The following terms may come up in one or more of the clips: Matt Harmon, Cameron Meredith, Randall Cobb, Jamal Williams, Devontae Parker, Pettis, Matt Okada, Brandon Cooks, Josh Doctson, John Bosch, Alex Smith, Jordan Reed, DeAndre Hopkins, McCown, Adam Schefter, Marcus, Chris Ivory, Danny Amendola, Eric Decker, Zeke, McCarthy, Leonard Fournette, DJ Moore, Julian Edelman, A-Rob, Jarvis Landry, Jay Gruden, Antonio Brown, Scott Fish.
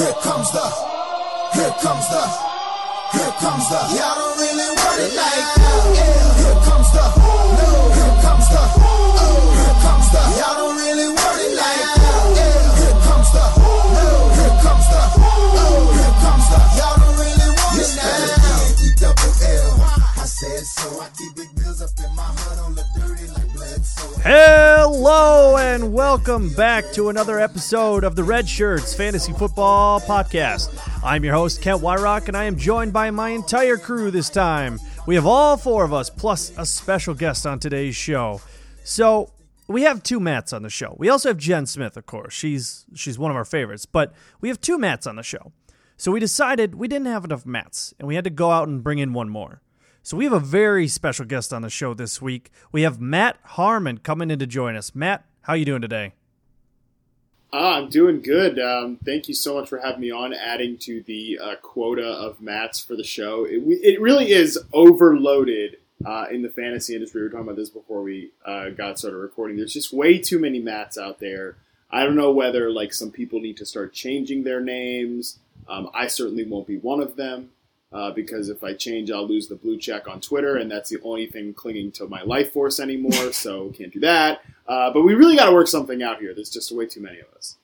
Here comes the, y'all don't really want it like that. Yeah. Here comes the, no, here comes the, oh, here comes the, y'all don't really want it like that. Yeah. Here comes the, no, here comes the, oh, here comes the, y'all don't really want it like that. I said so, I keep big bills up in my heart, don't look dirty like blood. Hello and welcome back to another episode of the Red Shirts Fantasy Football Podcast. I'm your host, Kent Weyrauch, and I am joined by my entire crew this time. We have all four of us, plus a special guest on today's show. So we have two Matts on the show. We also have Jen Smith, of course. She's one of our favorites, but we have two Matts on the show. So we decided we didn't have enough Matts, and we had to go out and bring in one more. So we have a very special guest on the show this week. We have Matt Harmon coming in to join us. Matt, how are you doing today? I'm doing good. Thank you so much for having me on, adding to the quota of Matts for the show. It really is overloaded in the fantasy industry. We were talking about this before we got started recording. There's just way too many Matts out there. I don't know whether like some people need to start changing their names. I certainly won't be one of them. Because if I change, I'll lose the blue check on Twitter, and that's the only thing clinging to my life force anymore, so can't do that. But we really got to work something out here. There's just way too many of us.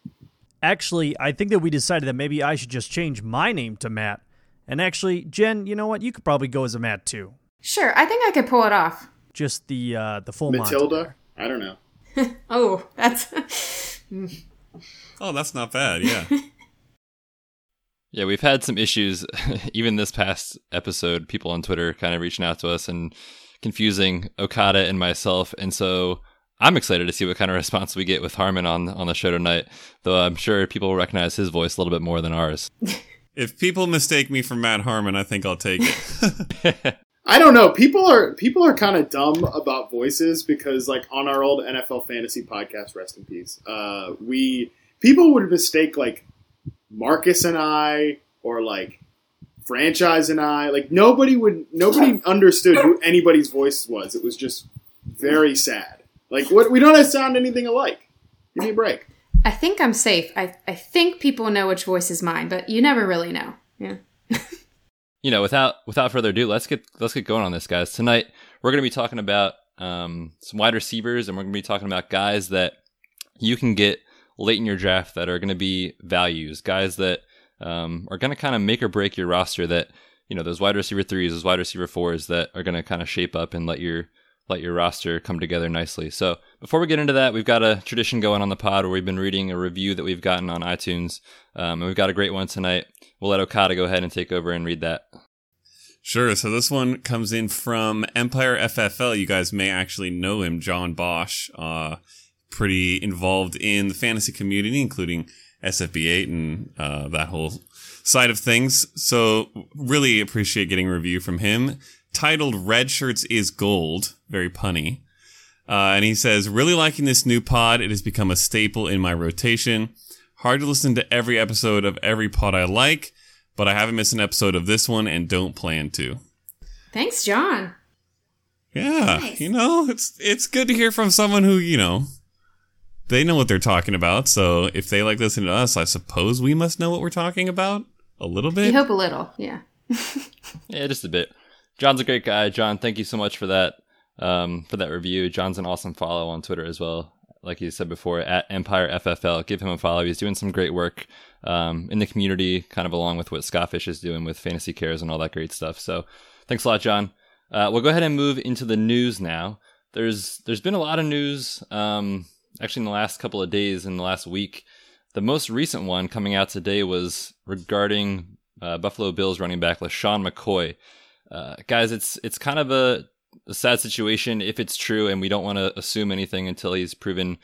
Actually, I think that we decided that maybe I should just change my name to Matt. And actually, Jen, you know what? You could probably go as a Matt, too. Sure, I think I could pull it off. Just the full Matilda? Monty. I don't know. Oh, that's... Oh, that's not bad, yeah. Yeah, we've had some issues, even this past episode, people on Twitter kind of reaching out to us and confusing Okada and myself. And so I'm excited to see what kind of response we get with Harmon on the show tonight, though I'm sure people will recognize his voice a little bit more than ours. If people mistake me for Matt Harmon, I think I'll take it. I don't know. People are kind of dumb about voices because, like, on our old NFL fantasy podcast, rest in peace, people would mistake, like, Marcus and I, or like Franchise and I, like nobody understood who anybody's voice was. It was just very sad. Like, what, we don't sound anything alike. Give me a break. I think I'm safe. I think people know which voice is mine, but you never really know. Yeah. You know, without further ado, let's get going on this, guys. Tonight we're going to be talking about some wide receivers, and we're going to be talking about guys that you can get late in your draft that are going to be values, guys that are going to kind of make or break your roster, that, you know, those wide receiver threes, those wide receiver fours that are going to kind of shape up and let your roster come together nicely. So before we get into that, we've got a tradition going on the pod where we've been reading a review that we've gotten on iTunes, and we've got a great one tonight. We'll let Okada go ahead and take over and read that. Sure. So this one comes in from Empire FFL. You guys may actually know him, John Bosch, pretty involved in the fantasy community, including SFB8 and that whole side of things. So really appreciate getting a review from him titled Red Shirts is Gold. Very punny. And he says, really liking this new pod. It has become a staple in my rotation. Hard to listen to every episode of every pod I like, but I haven't missed an episode of this one and don't plan to. Thanks, John. Yeah. Nice. You know, it's good to hear from someone who, you know, they know what they're talking about, so if they like listening to us, I suppose we must know what we're talking about a little bit. You hope a little, yeah. Yeah, just a bit. John's a great guy. John, thank you so much for that review. John's an awesome follow on Twitter as well. Like you said before, at Empire FFL, give him a follow. He's doing some great work in the community, kind of along with what Scott Fish is doing with Fantasy Cares and all that great stuff. So thanks a lot, John. We'll go ahead and move into the news now. There's been a lot of news. Actually, in the last couple of days, in the last week, the most recent one coming out today was regarding Buffalo Bills running back LeSean McCoy. Guys, it's kind of a sad situation if it's true, and we don't want to assume anything until he's proven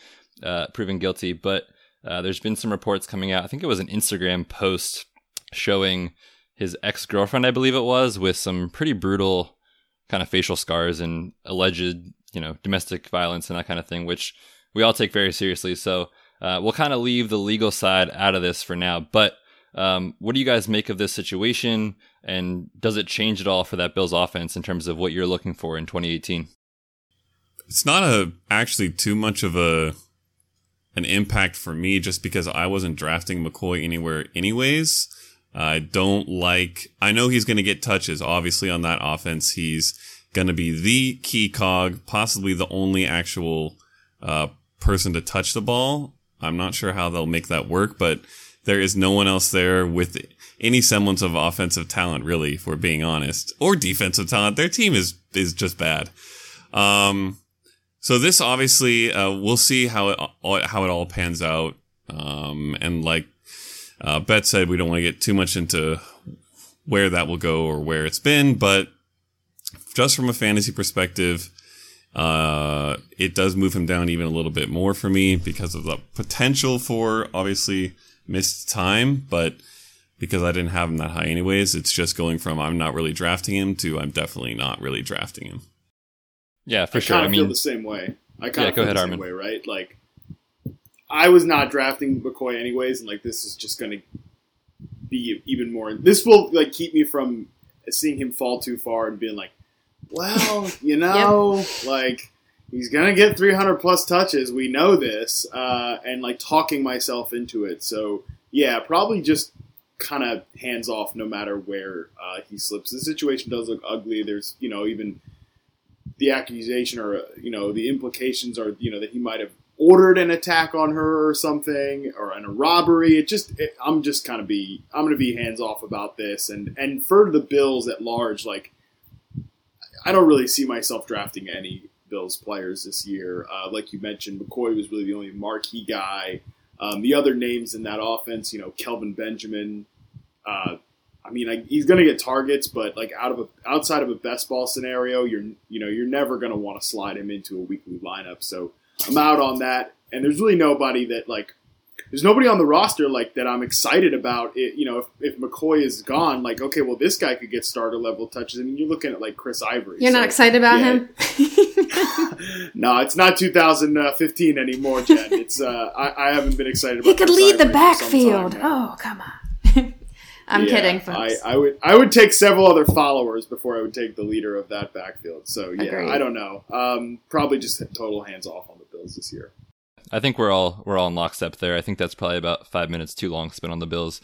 guilty. But there's been some reports coming out. I think it was an Instagram post showing his ex-girlfriend, I believe it was, with some pretty brutal kind of facial scars and alleged, you know, domestic violence and that kind of thing, which we all take very seriously, so we'll kind of leave the legal side out of this for now. But what do you guys make of this situation, and does it change at all for that Bills offense in terms of what you're looking for in 2018? It's not actually too much of a an impact for me just because I wasn't drafting McCoy anywhere anyways. I don't like, I know he's going to get touches, obviously, on that offense. He's going to be the key cog, possibly the only actual person to touch the ball. I'm not sure how they'll make that work, but there is no one else there with any semblance of offensive talent, really, if we're being honest, or defensive talent. Their team is just bad. So this obviously, we'll see how it all pans out. And like Bet said, we don't want to get too much into where that will go or where it's been, but just from a fantasy perspective, it does move him down even a little bit more for me because of the potential for obviously missed time, but because I didn't have him that high anyways, it's just going from I'm not really drafting him to I'm definitely not really drafting him. Yeah, for sure. I mean, feel the same way. I kind of feel the same way, right? Like, I was not drafting McCoy anyways, and like this is just going to be even more. This will like keep me from seeing him fall too far and being like, well, you know, yeah, like he's going to get 300 plus touches. We know this, and like talking myself into it. So yeah, probably just kind of hands off no matter where he slips. The situation does look ugly. There's, you know, even the accusation or, you know, the implications are, you know, that he might have ordered an attack on her or something, or in a robbery. I'm going to be hands off about this. And for the Bills at large, like, I don't really see myself drafting any Bills players this year. Like you mentioned, McCoy was really the only marquee guy. The other names in that offense, you know, Kelvin Benjamin, he's going to get targets, but like outside of a best ball scenario, you're never going to want to slide him into a weekly lineup. So I'm out on that. And there's really nobody that like, there's nobody on the roster like that I'm excited about. It, you know, if McCoy is gone, like, okay, well, this guy could get starter level touches. I mean, you're looking at like Chris Ivory. You're not excited about him? No, it's not 2015 anymore, Jen. It's I haven't been excited about. He could lead the backfield. Oh, come on. I'm kidding, folks. I would take several other followers before I would take the leader of that backfield. So, yeah, agreed. I don't know. Probably just total hands-off on the Bills this year. I think we're all in lockstep there. I think that's probably about 5 minutes too long spent on the Bills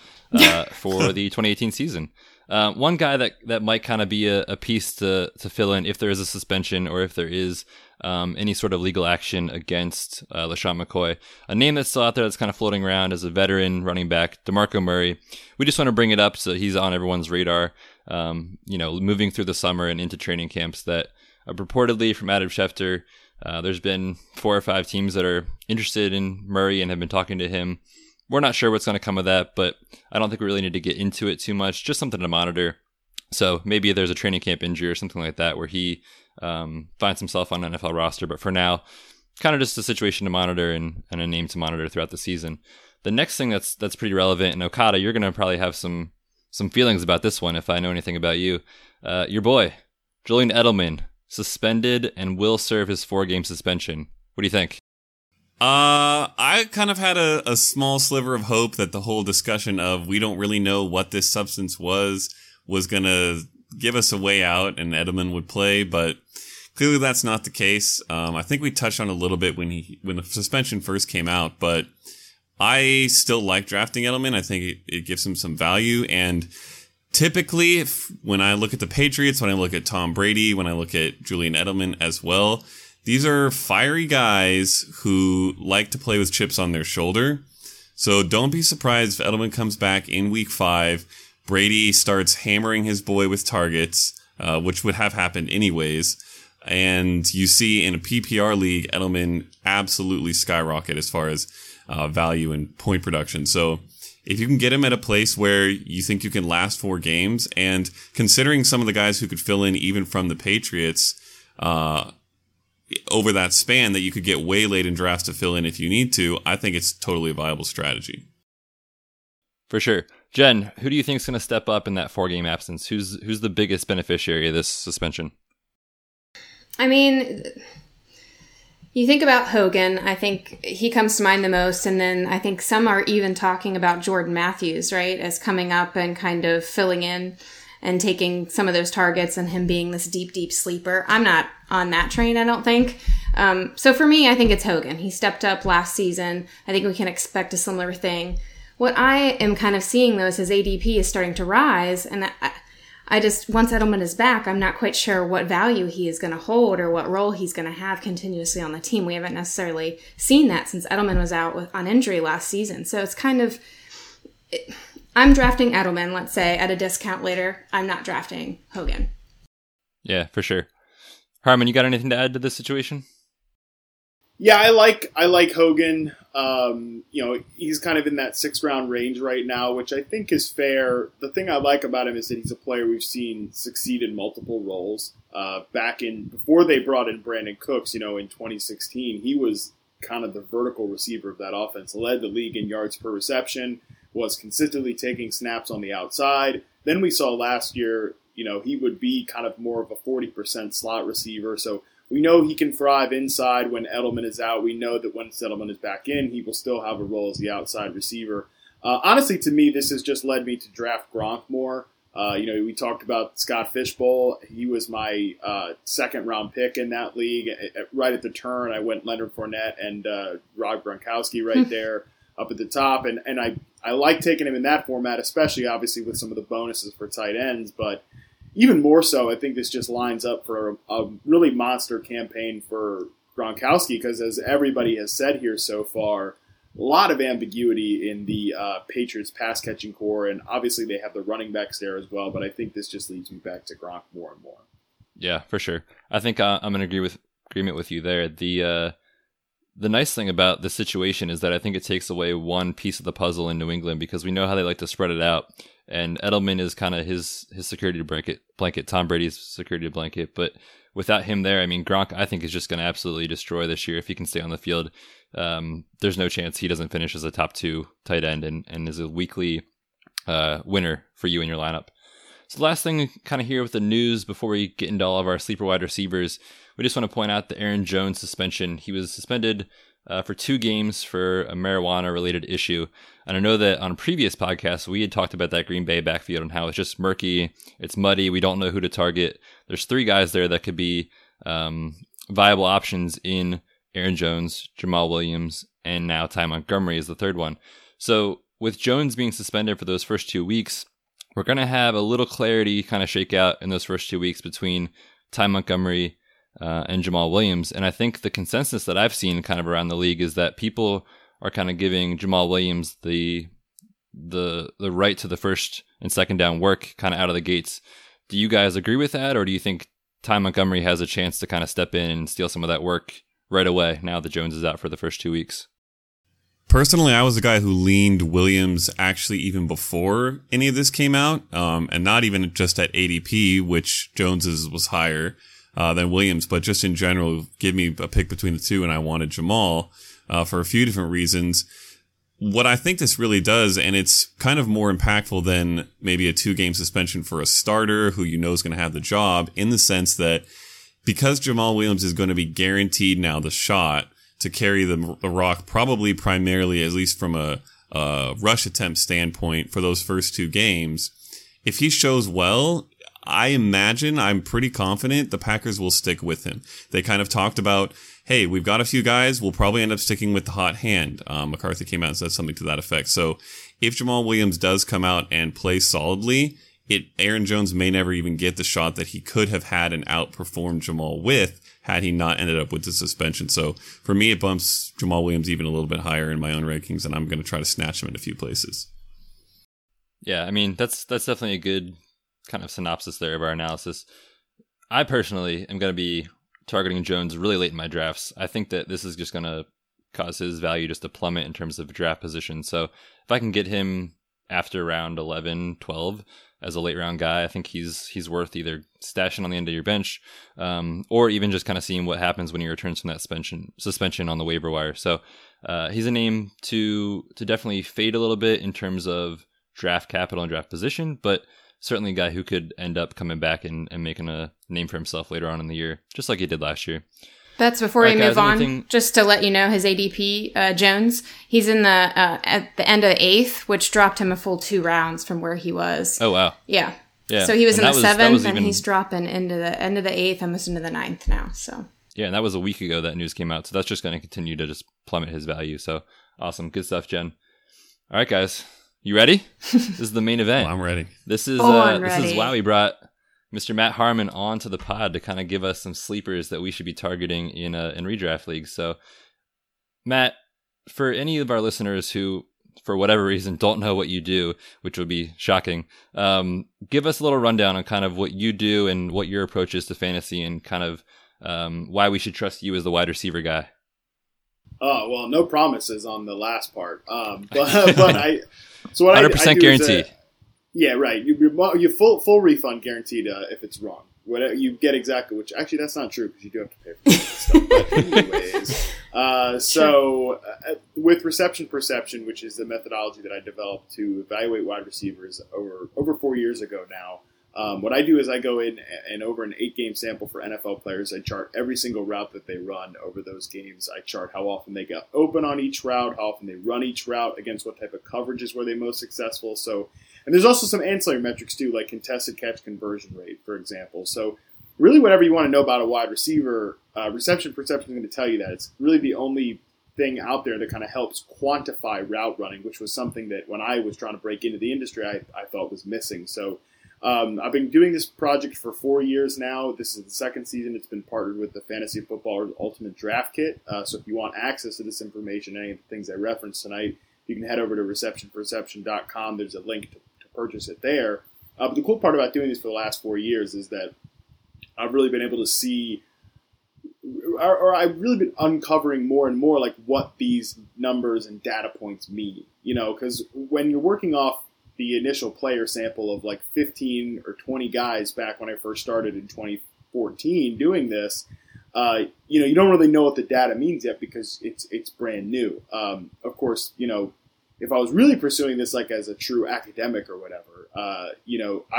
for the 2018 season. One guy that might kind of be a piece to fill in if there is a suspension or if there is any sort of legal action against LeSean McCoy. A name that's still out there that's kind of floating around is a veteran running back, DeMarco Murray. We just want to bring it up so he's on everyone's radar, moving through the summer and into training camps that are purportedly from Adam Schefter. There's been 4 or 5 teams that are interested in Murray and have been talking to him. We're not sure what's going to come of that, but I don't think we really need to get into it too much. Just something to monitor. So maybe there's a training camp injury or something like that where he finds himself on an NFL roster. But for now, kind of just a situation to monitor and a name to monitor throughout the season. The next thing that's pretty relevant, and Okada, you're going to probably have some feelings about this one if I know anything about you. Your boy, Julian Edelman, suspended and will serve his 4-game suspension. What do you think? I kind of had a small sliver of hope that the whole discussion of we don't really know what this substance was going to give us a way out and Edelman would play, but clearly that's not the case. I think we touched on a little bit when the suspension first came out, but I still like drafting Edelman. I think it gives him some value, and typically when I look at the Patriots, when I look at Tom Brady, when I look at Julian Edelman as well, these are fiery guys who like to play with chips on their shoulder. So don't be surprised if Edelman comes back in week 5. Brady starts hammering his boy with targets, which would have happened anyways. And you see in a PPR league, Edelman absolutely skyrocket as far as value and point production. So if you can get him at a place where you think you can last 4 games, and considering some of the guys who could fill in even from the Patriots, over that span that you could get way late in drafts to fill in if you need to, I think it's totally a viable strategy. For sure. Jen, who do you think is going to step up in that 4-game absence? Who's the biggest beneficiary of this suspension? I mean, you think about Hogan. I think he comes to mind the most. And then I think some are even talking about Jordan Matthews, right, as coming up and kind of filling in and taking some of those targets and him being this deep, deep sleeper. I'm not on that train, I don't think. So for me, I think it's Hogan. He stepped up last season. I think we can expect a similar thing. What I am kind of seeing, though, is his ADP is starting to rise. And I just, once Edelman is back, I'm not quite sure what value he is going to hold or what role he's going to have continuously on the team. We haven't necessarily seen that since Edelman was out on injury last season. So it's kind of, I'm drafting Edelman, let's say, at a discount later. I'm not drafting Hogan. Yeah, for sure. Harmon, you got anything to add to this situation? Yeah, I like Hogan. He's kind of in that 6th round range right now, which I think is fair. The thing I like about him is that he's a player we've seen succeed in multiple roles. Before they brought in Brandon Cooks, in 2016, he was kind of the vertical receiver of that offense, led the league in yards per reception, was consistently taking snaps on the outside. Then we saw last year, he would be kind of more of a 40% slot receiver. So we know he can thrive inside when Edelman is out. We know that when Edelman is back in, he will still have a role as the outside receiver. Honestly, to me, this has just led me to draft Gronk more. We talked about Scott Fishbowl. He was my 2nd round pick in that league. Right at the turn, I went Leonard Fournette and Rob Gronkowski right there up at the top. And I like taking him in that format, especially obviously with some of the bonuses for tight ends. But even more so, I think this just lines up for a really monster campaign for Gronkowski because, as everybody has said here so far, a lot of ambiguity in the Patriots' pass-catching core, and obviously they have the running backs there as well, but I think this just leads me back to Gronk more and more. Yeah, for sure. I think I'm in agreement with you there. The nice thing about the situation is that I think it takes away one piece of the puzzle in New England because we know how they like to spread it out. And Edelman is kind of his security blanket, Tom Brady's security blanket. But without him there, I mean, Gronk, I think, is just going to absolutely destroy this year if he can stay on the field. There's no chance he doesn't finish as a top 2 tight end and is a weekly winner for you in your lineup. So last thing kind of here with the news before we get into all of our sleeper wide receivers, we just want to point out the Aaron Jones suspension. He was suspended for 2 games for a marijuana-related issue. And I know that on a previous podcast, we had talked about that Green Bay backfield and how it's just murky, it's muddy, we don't know who to target. There's 3 guys there that could be viable options in Aaron Jones, Jamal Williams, and now Ty Montgomery is the 3rd one. So with Jones being suspended for those first 2 weeks, we're going to have a little clarity kind of shake out in those first 2 weeks between Ty Montgomery and Jamal Williams. And I think the consensus that I've seen kind of around the league is that people are kind of giving Jamal Williams the right to the 1st and 2nd down work kind of out of the gates. Do you guys agree with that? Or do you think Ty Montgomery has a chance to kind of step in and steal some of that work right away now that Jones is out for the first 2 weeks? Personally, I was the guy who leaned Williams actually even before any of this came out, and not even just at ADP, which Jones's was higher than Williams, but just in general, give me a pick between the 2, and I wanted Jamal for a few different reasons. What I think this really does, and it's kind of more impactful than maybe a 2-game suspension for a starter who you know is going to have the job, in the sense that because Jamal Williams is going to be guaranteed now the shot to carry the rock, probably primarily, at least from a rush attempt standpoint, for those first 2 games. If he shows well, I'm pretty confident the Packers will stick with him. They kind of talked about, hey, we've got a few guys, we'll probably end up sticking with the hot hand. McCarthy came out and said something to that effect. So if Jamal Williams does come out and play solidly, Aaron Jones may never even get the shot that he could have had and outperformed Jamal with, had he not ended up with the suspension. So for me, it bumps Jamal Williams even a little bit higher in my own rankings, and I'm going to try to snatch him in a few places. Yeah, I mean, that's definitely a good kind of synopsis there of our analysis. I personally am going to be targeting Jones really late in my drafts. I think that this is just going to cause his value just to plummet in terms of draft position. So if I can get him after round 11, 12, as a late round guy, I think he's worth either stashing on the end of your bench or even just kind of seeing what happens when he returns from that suspension on the waiver wire. So he's a name to definitely fade a little bit in terms of draft capital and draft position, but certainly a guy who could end up coming back and making a name for himself later on in the year, just like he did last year. That's before we move on. Anything? Just to let you know, his ADP, Jones, he's in the at the end of the 8th, which dropped him a full 2 rounds from where he was. Oh wow! Yeah. So he was in the 7th, and he's dropping into the end of the 8th, almost into the 9th now. So Yeah, and that was a week ago that news came out, so that's just going to continue to just plummet his value. So awesome. Good stuff, Jen. All right, guys. You ready? This is the main event. Oh, I'm ready. This is why we brought Mr. Matt Harmon onto the pod to kind of give us some sleepers that we should be targeting in redraft leagues. So, Matt, for any of our listeners who, for whatever reason, don't know what you do, which would be shocking, give us a little rundown on kind of what you do and what your approach is to fantasy and kind of why we should trust you as the wide receiver guy. Oh, well, no promises on the last part. But 100% guarantee. Yeah, right. You full refund guaranteed if it's wrong. Whatever, you get exactly which. Actually, that's not true because you do have to pay for stuff. But anyways, so with reception perception, which is the methodology that I developed to evaluate wide receivers over 4 years ago now, what I do is I go in and over an 8-game sample for NFL players, I chart every single route that they run over those games. I chart how often they got open on each route, how often they run each route, against what type of coverages were they most successful. So, and there's also some ancillary metrics too, like contested catch conversion rate, for example. So really whatever you want to know about a wide receiver, reception perception is going to tell you that. It's really the only thing out there that kind of helps quantify route running, which was something that when I was trying to break into the industry, I felt was missing. So I've been doing this project for 4 years now. This is the second season. It's been partnered with the Fantasy Footballers Ultimate Draft Kit. So if you want access to this information, any of the things I referenced tonight, you can head over to receptionperception.com. There's a link to purchase it there. But the cool part about doing this for the last 4 years is that I've really been able to see, or I've really been uncovering more and more like what these numbers and data points mean. You know, because when you're working off the initial player sample of like 15 or 20 guys back when I first started in 2014 doing this, you don't really know what the data means yet because it's brand new. Of course, if I was really pursuing this like as a true academic or whatever, I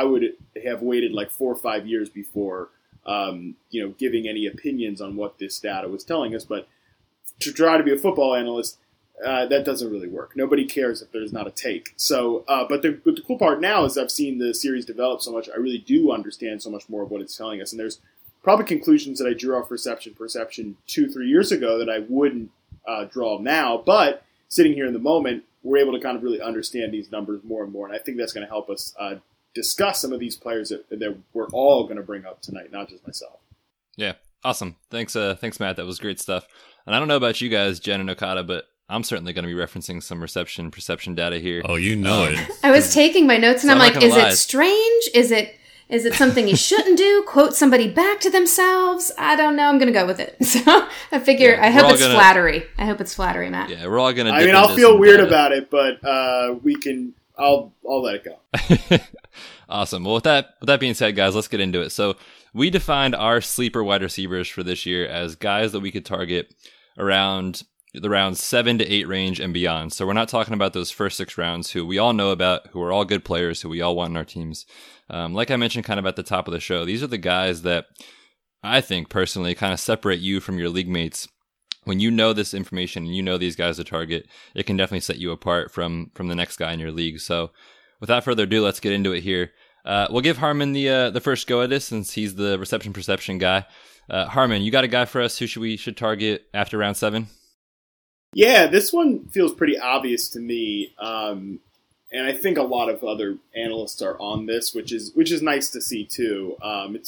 would have waited like 4 or 5 years before, giving any opinions on what this data was telling us. But to try to be a football analyst, that doesn't really work. Nobody cares if there's not a take. So, but the cool part now is I've seen the series develop so much. I really do understand so much more of what it's telling us. And there's probably conclusions that I drew off reception 2-3 years ago that I wouldn't draw now. But sitting here in the moment, we're able to kind of really understand these numbers more and more. And I think that's going to help us discuss some of these players that we're all going to bring up tonight, not just myself. Yeah, awesome. Thanks, Matt. That was great stuff. And I don't know about you guys, Jen and Okada, but I'm certainly going to be referencing some reception perception data here. Oh, you know it. I was taking my notes and I'm like, is it strange? Is it something you shouldn't do? Quote somebody back to themselves? I don't know. I'm going to go with it. So I figure, yeah, I hope it's flattery, Matt. Yeah, we're all going to. I mean, I'll feel weird about it, but I'll let it go. Awesome. Well, with that being said, guys, let's get into it. So we defined our sleeper wide receivers for this year as guys that we could target around the rounds 7 to 8 range and beyond. So we're not talking about those first 6 rounds who we all know about, who are all good players, who we all want in our teams. Like I mentioned kind of at the top of the show, these are the guys that I think personally kind of separate you from your league mates. When you know this information and you know these guys to target, it can definitely set you apart from the next guy in your league. So without further ado, let's get into it here. We'll give Harmon the first go at this since he's the reception perception guy. Harmon, you got a guy for us who we should target after round 7? Yeah, this one feels pretty obvious to me, and I think a lot of other analysts are on this, which is nice to see too.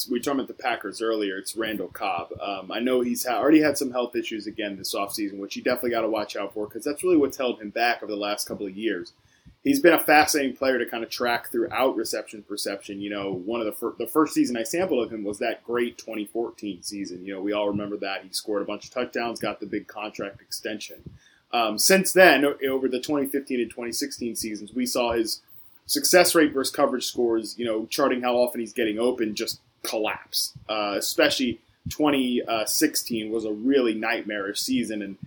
We talked about the Packers earlier. It's Randall Cobb. I know he's already had some health issues again this offseason, which you definitely got to watch out for because that's really what's held him back over the last couple of years. He's been a fascinating player to kind of track throughout reception perception. One of the first season I sampled of him was that great 2014 season. We all remember that. He scored a bunch of touchdowns, got the big contract extension. Since then, over the 2015 and 2016 seasons, we saw his success rate versus coverage scores, charting how often he's getting open, just collapse. Especially 2016 was a really nightmarish season. And,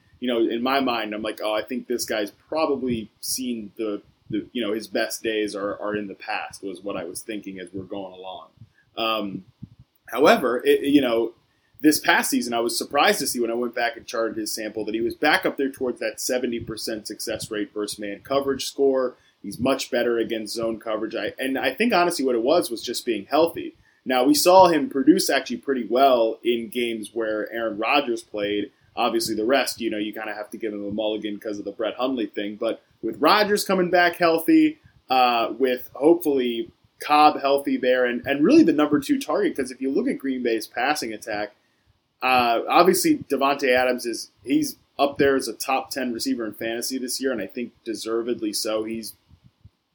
in my mind, I'm like, oh, I think this guy's probably seen his best days are in the past was what I was thinking as we're going along. However, this past season, I was surprised to see when I went back and charted his sample that he was back up there towards that 70% success rate versus man coverage score. He's much better against zone coverage. And I think honestly what it was just being healthy. Now, we saw him produce actually pretty well in games where Aaron Rodgers played. Obviously, the rest, you know, you kind of have to give him a mulligan because of the Brett Hundley thing. But with Rodgers coming back healthy, with hopefully Cobb healthy there, and really the number two target, because if you look at Green Bay's passing attack, obviously Devontae Adams he's up there as a top 10 receiver in fantasy this year, and I think deservedly so. He's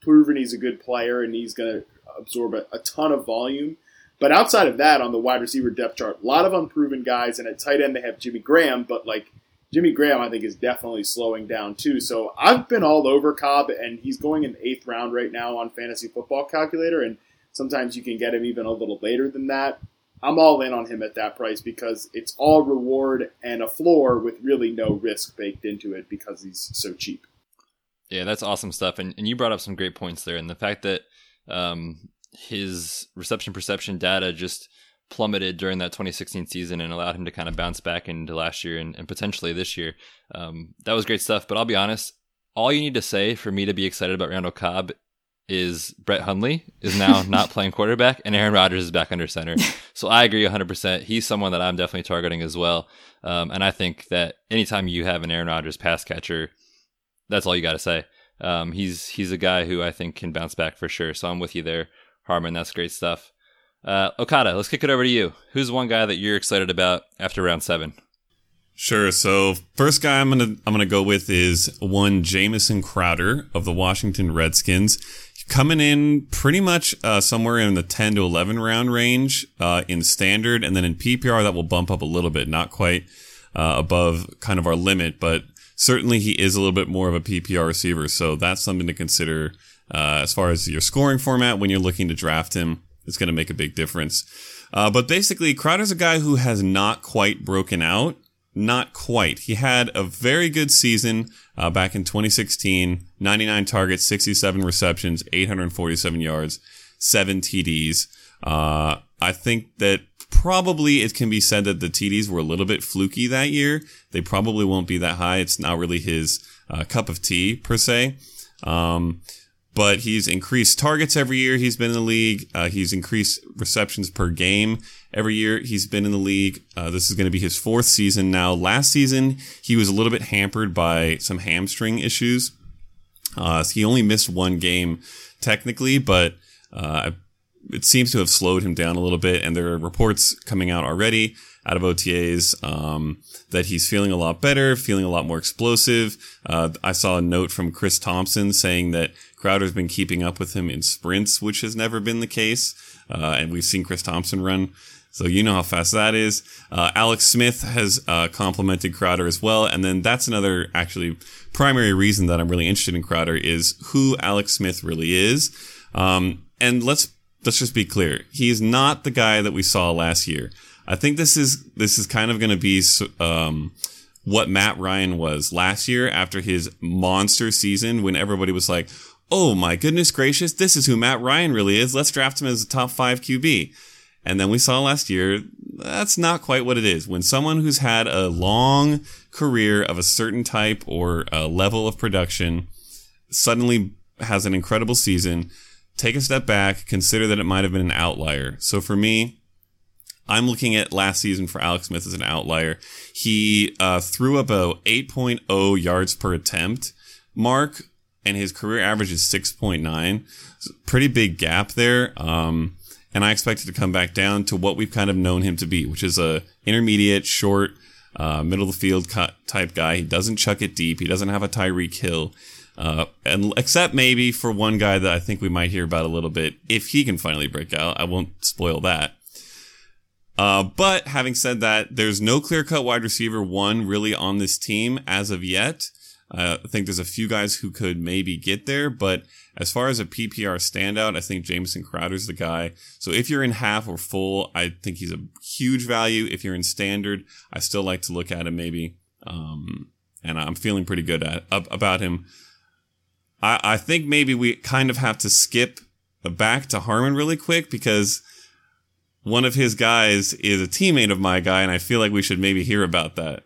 proven he's a good player, and he's going to absorb a ton of volume. But outside of that, on the wide receiver depth chart, a lot of unproven guys, and at tight end they have Jimmy Graham, but like Jimmy Graham I think is definitely slowing down too. So I've been all over Cobb, and he's going in the 8th round right now on Fantasy Football Calculator, and sometimes you can get him even a little later than that. I'm all in on him at that price because it's all reward and a floor with really no risk baked into it because he's so cheap. Yeah, that's awesome stuff, and you brought up some great points there, and the fact that his reception perception data just plummeted during that 2016 season and allowed him to kind of bounce back into last year and potentially this year. That was great stuff, but I'll be honest, all you need to say for me to be excited about Randall Cobb is Brett Hundley is now not playing quarterback and Aaron Rodgers is back under center. So I agree 100%. He's someone that I'm definitely targeting as well. And I think that anytime you have an Aaron Rodgers pass catcher, that's all you got to say. He's a guy who I think can bounce back for sure. So I'm with you there, Harmon, that's great stuff. Okada, let's kick it over to you. Who's one guy that you're excited about after round 7? Sure. So first guy I'm gonna go with is one Jameson Crowder of the Washington Redskins, coming in pretty much somewhere in the 10 to 11 round range in standard, and then in PPR that will bump up a little bit, not quite above kind of our limit, but certainly he is a little bit more of a PPR receiver, so that's something to consider. As far as your scoring format, when you're looking to draft him, it's going to make a big difference. But basically, Crowder's a guy who has not quite broken out. Not quite. He had a very good season back in 2016. 99 targets, 67 receptions, 847 yards, 7 TDs. I think that probably it can be said that the TDs were a little bit fluky that year. They probably won't be that high. It's not really his cup of tea, per se. But he's increased targets every year he's been in the league. He's increased receptions per game every year he's been in the league. This is going to be his 4th season now. Last season, he was a little bit hampered by some hamstring issues. He only missed one game technically, but it seems to have slowed him down a little bit. And there are reports coming out already out of OTAs that he's feeling a lot better, feeling a lot more explosive. I saw a note from Chris Thompson saying that Crowder's been keeping up with him in sprints, which has never been the case. And we've seen Chris Thompson run, so you know how fast that is. Alex Smith has complimented Crowder as well. And then that's another actually primary reason that I'm really interested in Crowder is who Alex Smith really is. And let's just be clear. He is not the guy that we saw last year. I think this is kind of going to be what Matt Ryan was last year after his monster season when everybody was like, oh my goodness gracious, this is who Matt Ryan really is. Let's draft him as a top 5 QB. And then we saw last year, that's not quite what it is. When someone who's had a long career of a certain type or a level of production suddenly has an incredible season, take a step back, consider that it might have been an outlier. So for me, I'm looking at last season for Alex Smith as an outlier. He threw up a 8.0 yards per attempt mark, and his career average is 6.9. Pretty big gap there. And I expect it to come back down to what we've kind of known him to be, which is a intermediate, short, middle of the field type guy. He doesn't chuck it deep. He doesn't have a Tyreek Hill. And except maybe for one guy that I think we might hear about a little bit, if he can finally break out. I won't spoil that. But having said that, there's no clear-cut wide receiver one really on this team as of yet. I think there's a few guys who could maybe get there, but as far as a PPR standout, I think Jameson Crowder's the guy. So if you're in half or full, I think he's a huge value. If you're in standard, I still like to look at him maybe. And I'm feeling pretty good about him. I think maybe we kind of have to skip back to Harmon really quick because one of his guys is a teammate of my guy, and I feel like we should maybe hear about that.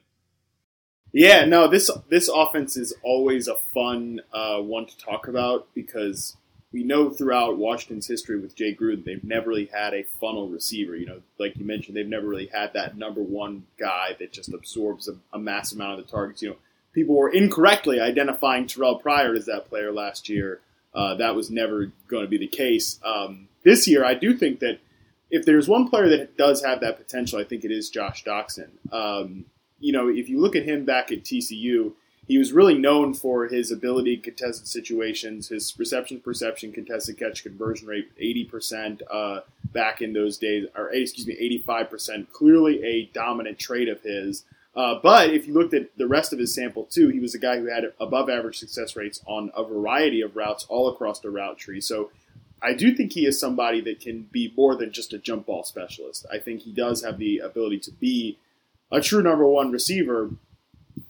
Yeah, no, this offense is always a fun one to talk about because we know throughout Washington's history with Jay Gruden, they've never really had a funnel receiver. You know, like you mentioned, they've never really had that number one guy that just absorbs a mass amount of the targets. You know, people were incorrectly identifying Terrell Pryor as that player last year. That was never going to be the case. This year, I do think that if there's one player that does have that potential, I think it is Josh Doctson. You know, if you look at him back at TCU, he was really known for his ability in contested situations, his reception perception, contested catch conversion rate, 80% back in those days, or 85%, clearly a dominant trait of his. But if you looked at the rest of his sample, too, he was a guy who had above-average success rates on a variety of routes all across the route tree. So I do think he is somebody that can be more than just a jump ball specialist. I think he does have the ability to be a true number one receiver.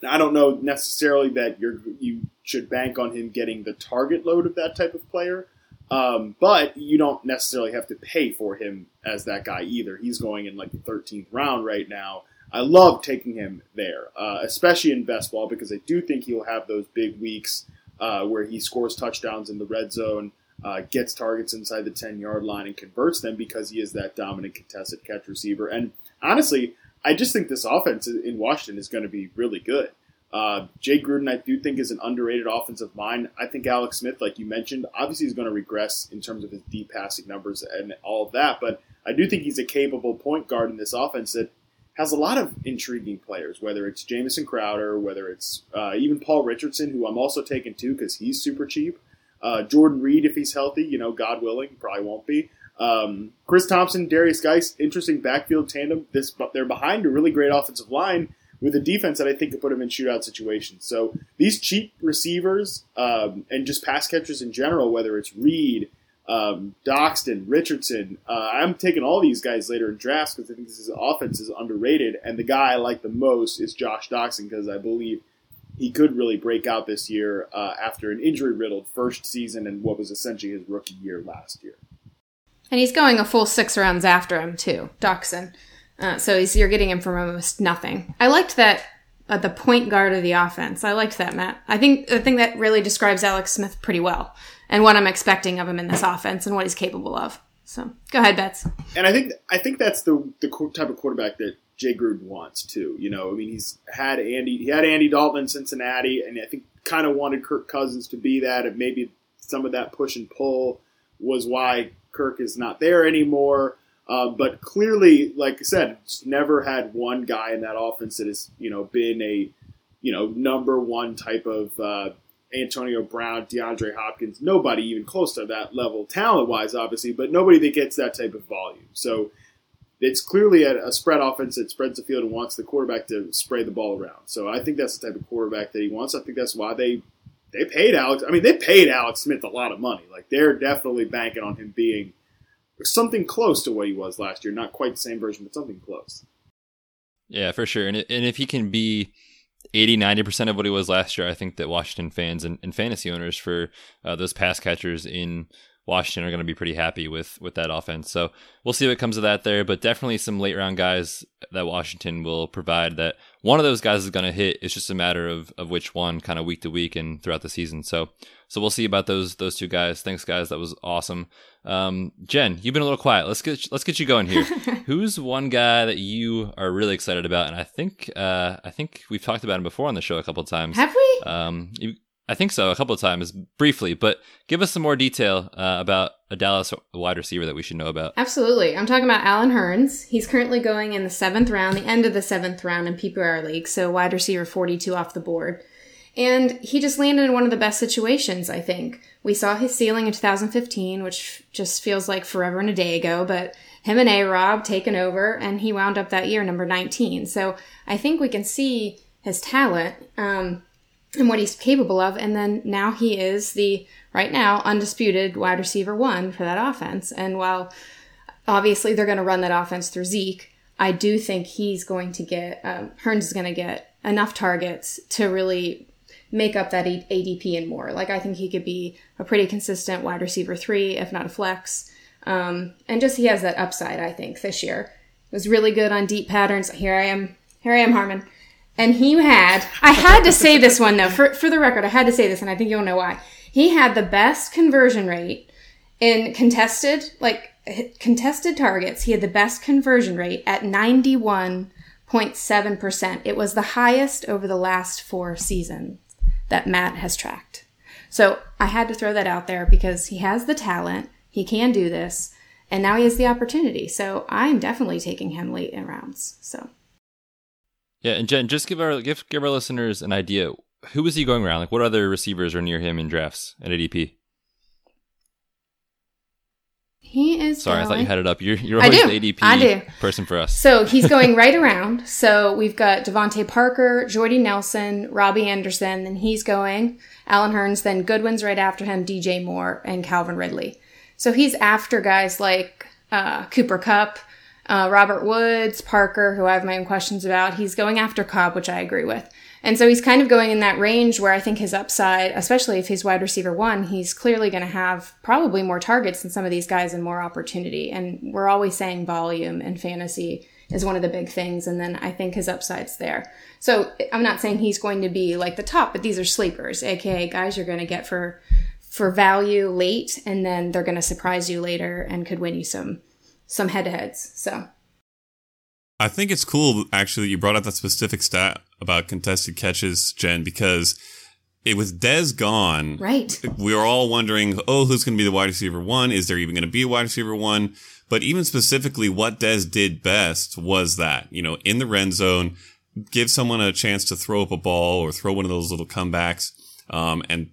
I don't know necessarily that you should bank on him getting the target load of that type of player, but you don't necessarily have to pay for him as that guy either. He's going in like the 13th round right now. I love taking him there, especially in best ball, because I do think he'll have those big weeks where he scores touchdowns in the red zone, gets targets inside the 10-yard line, and converts them because he is that dominant contested catch receiver. And honestly, I just think this offense in Washington is going to be really good. Jay Gruden, I do think, is an underrated offensive mind. I think Alex Smith, like you mentioned, obviously is going to regress in terms of his deep passing numbers and all of that, but I do think he's a capable point guard in this offense that has a lot of intriguing players, whether it's Jameson Crowder, whether it's even Paul Richardson, who I'm also taking too because he's super cheap. Jordan Reed, if he's healthy, you know, God willing, probably won't be. Chris Thompson, Darius Geis, interesting backfield tandem. They're behind a really great offensive line with a defense that I think could put them in shootout situations. So these cheap receivers and just pass catchers in general, whether it's Reed, Doxton, Richardson, I'm taking all these guys later in drafts because I think this offense is underrated. And the guy I like the most is Josh Doctson because I believe he could really break out this year after an injury-riddled first season and what was essentially his rookie year last year. And he's going a full 6 rounds after him, too, Doctson. So you're getting him from almost nothing. I liked that, the point guard of the offense. I liked that, Matt. I think that really describes Alex Smith pretty well and what I'm expecting of him in this offense and what he's capable of. So go ahead, Betts. And I think that's the type of quarterback that Jay Gruden wants, too. You know, I mean, he had Andy Dalton in Cincinnati, and I think kind of wanted Kirk Cousins to be that, and maybe some of that push and pull was why Kirk is not there anymore, but clearly, like I said, just never had one guy in that offense that has, you know, been a, you know, number one type of Antonio Brown, DeAndre Hopkins, nobody even close to that level talent-wise, obviously, but nobody that gets that type of volume. So it's clearly a spread offense that spreads the field and wants the quarterback to spray the ball around. So I think that's the type of quarterback that he wants. I think that's why they paid Alex. I mean, they paid Alex Smith a lot of money. Like, they're definitely banking on him being something close to what he was last year. Not quite the same version, but something close. Yeah, for sure. And if he can be 80-90% of what he was last year, I think that Washington fans and fantasy owners for those pass catchers in Washington are going to be pretty happy with that offense. So we'll see what comes of that there, but definitely some late round guys that Washington will provide that one of those guys is going to hit. It's just a matter of which one, kind of week to week and throughout the season. So we'll see about those two guys. Thanks, guys. That was awesome. Jen, you've been a little quiet. Let's get you going here. Who's one guy that you are really excited about? And I think we've talked about him before on the show a couple of times. Have we? I think so, a couple of times, briefly, but give us some more detail about a Dallas wide receiver that we should know about. Absolutely. I'm talking about Allen Hurns. He's currently going in the 7th round, the end of the 7th round in PPR League, so wide receiver 42 off the board. And he just landed in one of the best situations, I think. We saw his ceiling in 2015, which just feels like forever and a day ago, but him and A-Rob taken over, and he wound up that year number 19. So I think we can see his talent, and what he's capable of, and then now he is the, right now, undisputed wide receiver 1 for that offense. And while obviously they're going to run that offense through Zeke, I do think he's going to get, Hurns is going to get enough targets to really make up that ADP and more. Like, I think he could be a pretty consistent wide receiver 3, if not a flex. And just he has that upside, I think, this year. It was really good on deep patterns. Here I am, Harmon. And I had to say this one, though. For the record, I had to say this, and I think you'll know why. He had the best conversion rate In contested targets, he had the best conversion rate at 91.7%. It was the highest over the last 4 seasons that Matt has tracked. So I had to throw that out there because he has the talent. He can do this. And now he has the opportunity. So I'm definitely taking him late in rounds. So. Yeah, and Jen, just give our listeners an idea. Who is he going around? Like, what other receivers are near him in drafts at ADP? He is. Sorry, I thought you had it up. You're always the ADP person for us. So he's going right around. So we've got Devontae Parker, Jordy Nelson, Robbie Anderson, then he's going. Allen Hurns, then Goodwin's right after him, DJ Moore, and Calvin Ridley. So he's after guys like Cooper Kupp, Robert Woods, Parker, who I have my own questions about. He's going after Cobb, which I agree with. And so he's kind of going in that range where I think his upside, especially if he's wide receiver one, he's clearly going to have probably more targets than some of these guys and more opportunity. And we're always saying volume and fantasy is one of the big things. And then I think his upside's there. So I'm not saying he's going to be like the top, but these are sleepers, aka guys you're going to get for value late, and then they're going to surprise you later and could win you some head-to-heads. So I think it's cool, actually, that you brought up that specific stat about contested catches, Jen, because it was Dez gone. Right. We were all wondering, who's going to be the wide receiver one? Is there even going to be a wide receiver one? But even specifically, what Dez did best was that, in the red zone, give someone a chance to throw up a ball or throw one of those little comebacks and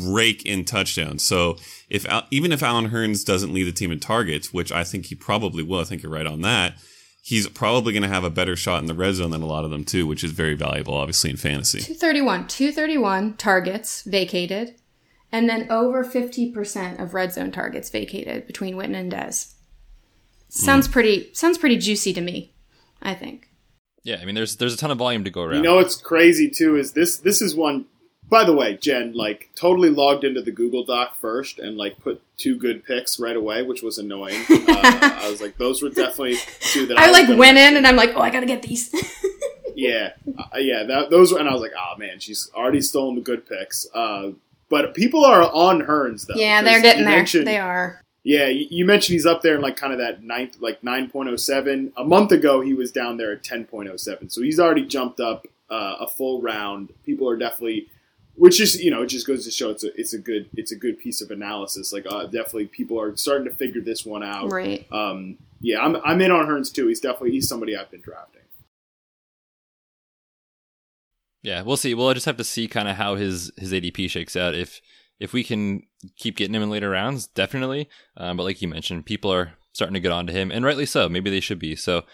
rake in touchdowns. So even if Allen Hurns doesn't lead the team in targets, which I think he probably will, I think you're right on that, he's probably going to have a better shot in the red zone than a lot of them, too, which is very valuable, obviously, in fantasy. 231 targets vacated, and then over 50% of red zone targets vacated between Witten and Dez. Sounds pretty juicy to me, I think. Yeah, I mean, there's a ton of volume to go around. You know what's crazy, too, is this is one, by the way, Jen, totally logged into the Google Doc first and, put 2 good picks right away, which was annoying. I was like, those were definitely 2 that I went in and I'm like, I gotta get these. Those were, and I was like, man, she's already stolen the good picks. But people are on Hurns, though. Yeah, they're getting there. They are. Yeah, you mentioned he's up there in, kind of that 9.07. A month ago, he was down there at 10.07. So he's already jumped up a full round. People are definitely... Which is, it just goes to show it's a good piece of analysis. Definitely people are starting to figure this one out. Right. I'm in on Hurns too. He's somebody I've been drafting. Yeah, we'll see. We'll just have to see kind of how his ADP shakes out. If we can keep getting him in later rounds, definitely. But like you mentioned, people are starting to get onto him, and rightly so. Maybe they should be. So,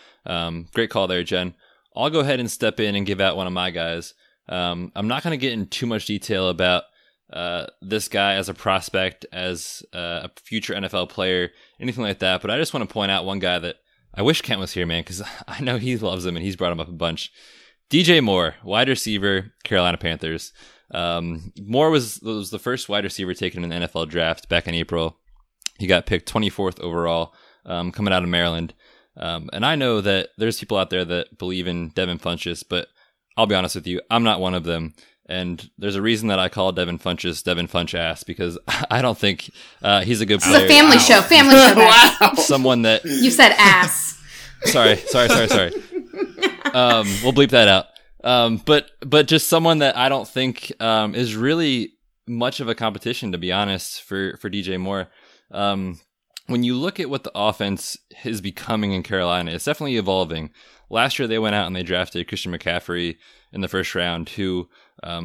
great call there, Jen. I'll go ahead and step in and give out one of my guys. I'm not going to get in too much detail about this guy as a prospect, as a future NFL player, anything like that. But I just want to point out one guy that I wish Kent was here, man, because I know he loves him and he's brought him up a bunch. DJ Moore, wide receiver, Carolina Panthers. Moore was the first wide receiver taken in the NFL draft back in April. He got picked 24th overall, coming out of Maryland. And I know that there's people out there that believe in Devin Funchess, but I'll be honest with you, I'm not one of them. And there's a reason that I call Devin Funchess Devin Funchass, because I don't think he's a good player. This is a family show. Family show. Wow. Someone that... You said ass. Sorry. We'll bleep that out. But just someone that I don't think is really much of a competition, to be honest, for DJ Moore. When you look at what the offense is becoming in Carolina, it's definitely evolving. Last year, they went out and they drafted Christian McCaffrey in the first round, who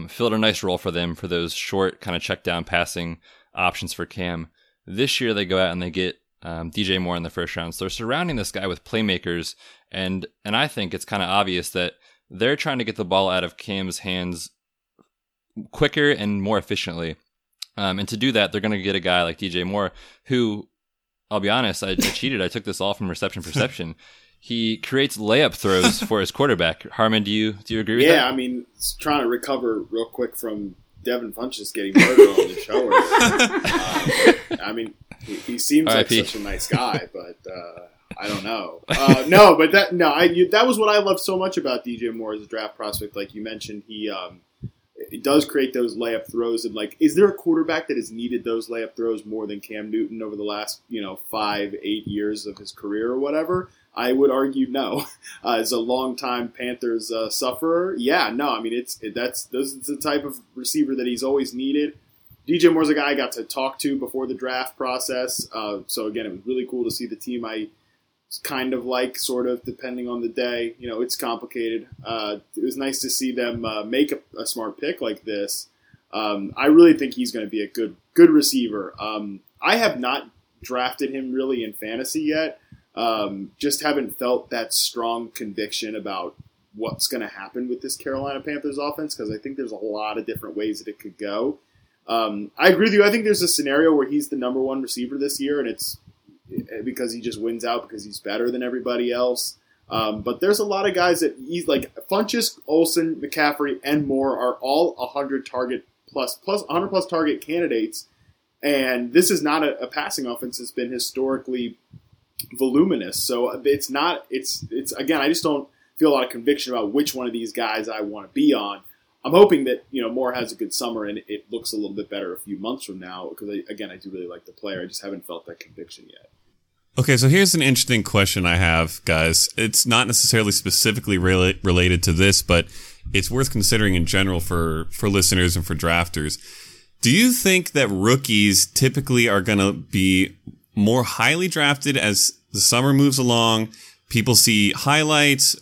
filled a nice role for them for those short kind of check down passing options for Cam. This year, they go out and they get DJ Moore in the first round. So they're surrounding this guy with playmakers. And I think it's kind of obvious that they're trying to get the ball out of Cam's hands quicker and more efficiently. And to do that, they're going to get a guy like DJ Moore, who, I'll be honest, I cheated. I took this all from reception perception. He creates layup throws for his quarterback. Harmon, do you agree with that? Yeah, I mean, trying to recover real quick from Devin Funchess getting murdered on the show. I mean, he seems like such a nice guy, but I don't know. That was what I loved so much about DJ Moore as a draft prospect. Like you mentioned, It does create those layup throws. And, like, is there a quarterback that has needed those layup throws more than Cam Newton over the last, 5-8 years of his career or whatever? I would argue no. As a longtime Panthers sufferer, that's the type of receiver that he's always needed. DJ Moore's a guy I got to talk to before the draft process. So, again, it was really cool to see the team I kind of like, sort of, depending on the day. It's complicated. It was nice to see them make a smart pick like this. I really think he's going to be a good receiver. I have not drafted him really in fantasy yet. Just haven't felt that strong conviction about what's going to happen with this Carolina Panthers offense, because I think there's a lot of different ways that it could go. I agree with you. I think there's a scenario where he's the number one receiver this year, and it's because he just wins out because he's better than everybody else. But there's a lot of guys that he's like Funchess, Olsen, McCaffrey, and Moore are all 100 plus target candidates. And this is not a passing offense that's been historically voluminous. So it's again, I just don't feel a lot of conviction about which one of these guys I want to be on. I'm hoping that, Moore has a good summer and it looks a little bit better a few months from now, because, I do really like the player. I just haven't felt that conviction yet. Okay, so here's an interesting question I have, guys. It's not necessarily specifically related to this, but it's worth considering in general for listeners and for drafters. Do you think that rookies typically are going to be more highly drafted as the summer moves along? People see highlights.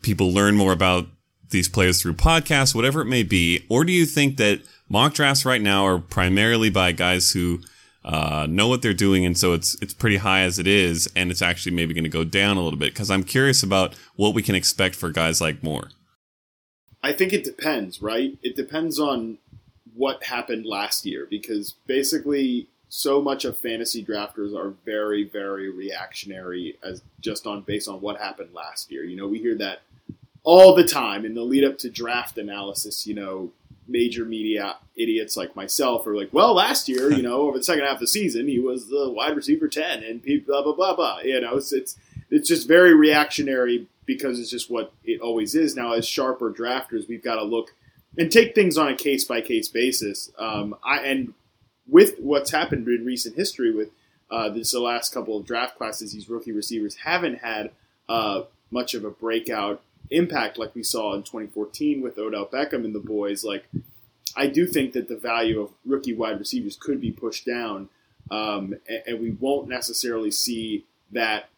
People learn more about these players through podcasts, whatever it may be? Or do you think that mock drafts right now are primarily by guys who know what they're doing, and so it's pretty high as it is, and it's actually maybe going to go down a little bit? Because I'm curious about what we can expect for guys like Moore. I think it depends, right? It depends on what happened last year, because basically so much of fantasy drafters are very, very reactionary as just based on what happened last year. We hear that all the time in the lead up to draft analysis. Major media idiots like myself are like, well, last year, over the second half of the season, he was the wide receiver 10 and blah, blah, blah, blah. It's just very reactionary, because it's just what it always is. Now, as sharper drafters, we've got to look and take things on a case by case basis. And with what's happened in recent history with the last couple of draft classes, these rookie receivers haven't had much of a breakout impact like we saw in 2014 with Odell Beckham and the boys. I do think that the value of rookie wide receivers could be pushed down, and we won't necessarily see that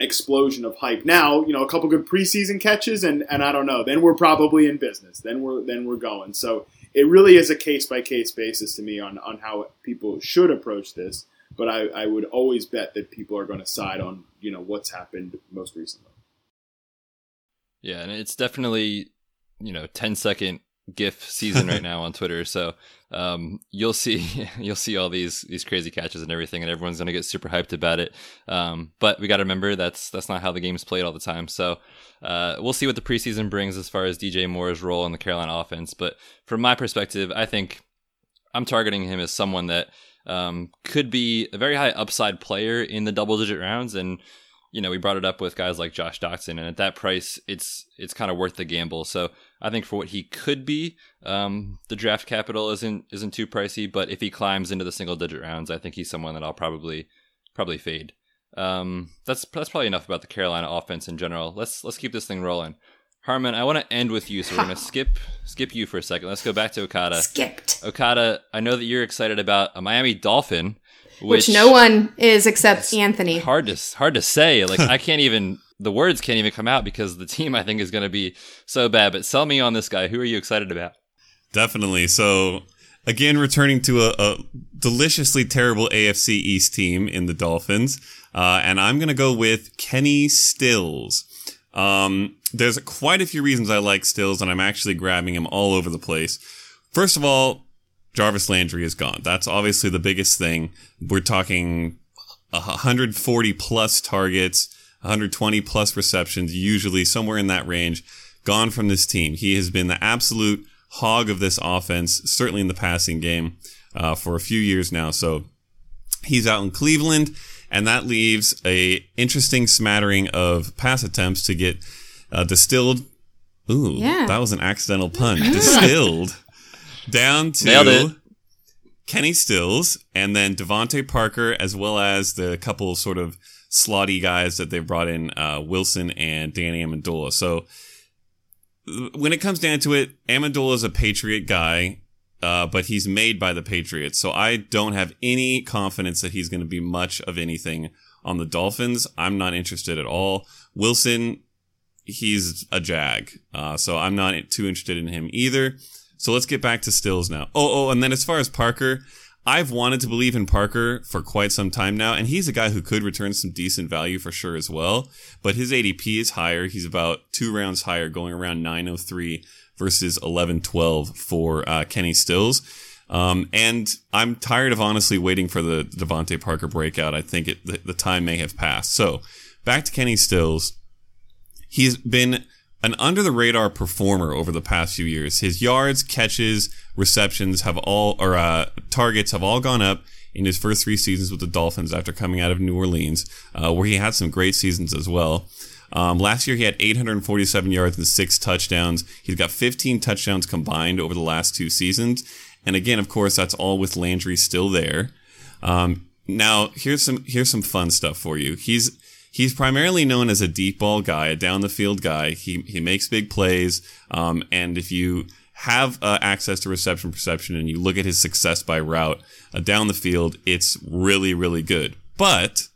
explosion of hype. Now, a couple good preseason catches, and I don't know, then we're probably in business. Then we're going. So it really is a case by case basis to me on how people should approach this. But I would always bet that people are going to side on what's happened most recently. Yeah, and it's definitely, 10-second GIF season right now on Twitter. So you'll see all these crazy catches and everything, and everyone's gonna get super hyped about it. But we got to remember that's not how the game's played all the time. So we'll see what the preseason brings as far as DJ Moore's role in the Carolina offense. But from my perspective, I think I'm targeting him as someone that could be a very high upside player in the double-digit rounds, and we brought it up with guys like Josh Doctson, and at that price, it's kind of worth the gamble. So I think for what he could be, the draft capital isn't too pricey. But if he climbs into the single-digit rounds, I think he's someone that I'll probably fade. That's probably enough about the Carolina offense in general. Let's keep this thing rolling. Harmon, I want to end with you, so we're going to skip you for a second. Let's go back to Okada. Skipped. Okada, I know that you're excited about a Miami Dolphin. Which no one is except Anthony. Hard to say. I can't even, the words can't even come out, because the team I think is going to be so bad. But sell me on this guy. Who are you excited about? Definitely. So again, returning to a deliciously terrible AFC East team in the Dolphins. And I'm going to go with Kenny Stills. There's quite a few reasons I like Stills, and I'm actually grabbing him all over the place. First of all, Jarvis Landry is gone. That's obviously the biggest thing. We're talking 140 plus targets, 120 plus receptions, usually somewhere in that range, gone from this team. He has been the absolute hog of this offense, certainly in the passing game, for a few years now. So he's out in Cleveland, and that leaves a interesting smattering of pass attempts to get distilled Ooh, yeah. That was an accidental pun. Distilled down to Kenny Stills and then Devontae Parker, as well as the couple sort of slotty guys that they brought in, Wilson and Danny Amendola. So when it comes down to it, Amendola is a Patriot guy, but he's made by the Patriots. So I don't have any confidence that he's going to be much of anything on the Dolphins. I'm not interested at all. Wilson, he's a Jag. So I'm not too interested in him either. So let's get back to Stills now. Oh, and then as far as Parker, I've wanted to believe in Parker for quite some time now. And he's a guy who could return some decent value for sure as well. But his ADP is higher. He's about 2 rounds higher, going around 903 versus 1112 for Kenny Stills. And I'm tired of honestly waiting for the Devontae Parker breakout. I think the time may have passed. So back to Kenny Stills. He's been an under-the-radar performer over the past few years. His yards, catches, receptions have all, or targets have all gone up in his first 3 seasons with the Dolphins after coming out of New Orleans, where he had some great seasons as well. Last year, he had 847 yards and 6 touchdowns. He's got 15 touchdowns combined over the last 2 seasons. And again, of course, that's all with Landry still there. Now, here's some fun stuff for you. He's primarily known as a deep ball guy, a down the field guy. He makes big plays. And if you have access to reception perception and you look at his success by route down the field, it's really, really good. But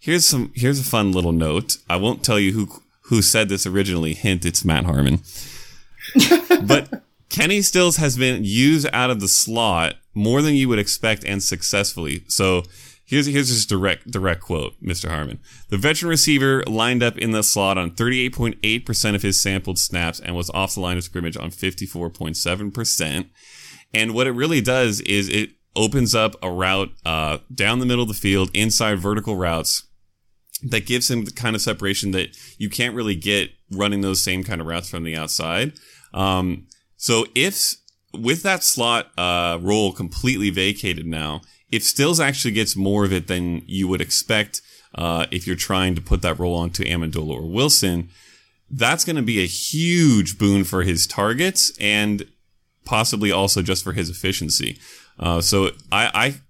here's a fun little note. I won't tell you who said this originally. Hint, it's Matt Harmon. But Kenny Stills has been used out of the slot more than you would expect and successfully. So here's his direct quote, Mr. Harmon. The veteran receiver lined up in the slot on 38.8% of his sampled snaps and was off the line of scrimmage on 54.7%. And what it really does is it opens up a route down the middle of the field, inside vertical routes, that gives him the kind of separation that you can't really get running those same kind of routes from the outside. So if with that slot role completely vacated now, if Stills actually gets more of it than you would expect if you're trying to put that role onto Amendola or Wilson, that's going to be a huge boon for his targets and possibly also just for his efficiency. So I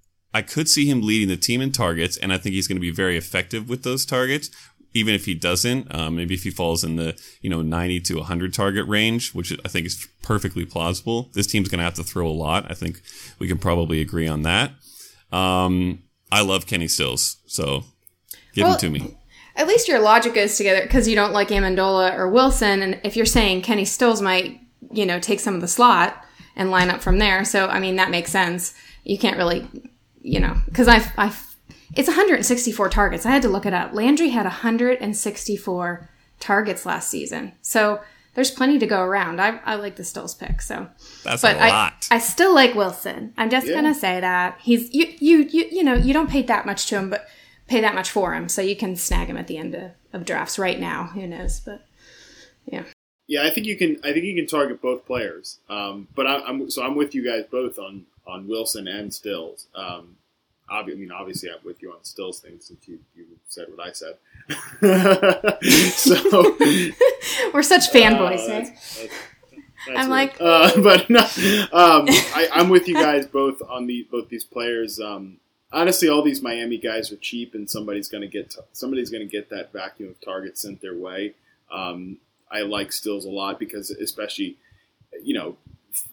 could see him leading the team in targets, and I think he's going to be very effective with those targets. Even if he doesn't, maybe if he falls in the 90 to 100 target range, which I think is perfectly plausible. This team's going to have to throw a lot. I think we can probably agree on that. I love Kenny Stills, so give him to me. At least your logic goes together because you don't like Amendola or Wilson, and if you're saying Kenny Stills might, take some of the slot and line up from there, so I mean that makes sense. You can't really, because I've it's 164 targets. I had to look it up. Landry had 164 targets last season. So there's plenty to go around. I like the Stills pick. So that's a lot. I still like Wilson. I'm just going to say that. He's you don't pay that much to him, but pay that much for him. So you can snag him at the end of drafts right now. Who knows? But yeah. Yeah, I think you can target both players. But I'm with you guys both on Wilson and Stills. Obviously, I'm with you on Stills things since you said what I said. So we're such fanboys. That's I'm weird. But no, I'm with you guys both on both these players. Honestly, all these Miami guys are cheap, and somebody's going to get that vacuum of targets sent their way. I like Stills a lot because, especially,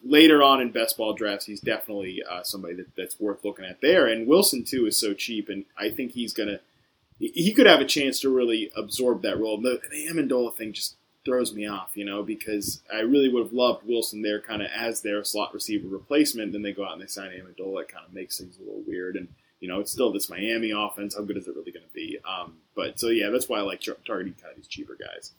later on in best ball drafts, he's definitely somebody that's worth looking at there. And Wilson, too, is so cheap, and I think he could have a chance to really absorb that role. The Amendola thing just throws me off, because I really would have loved Wilson there kind of as their slot receiver replacement. Then they go out and they sign Amendola. It kind of makes things a little weird. And, it's still this Miami offense. How good is it really going to be? That's why I like targeting kind of these cheaper guys.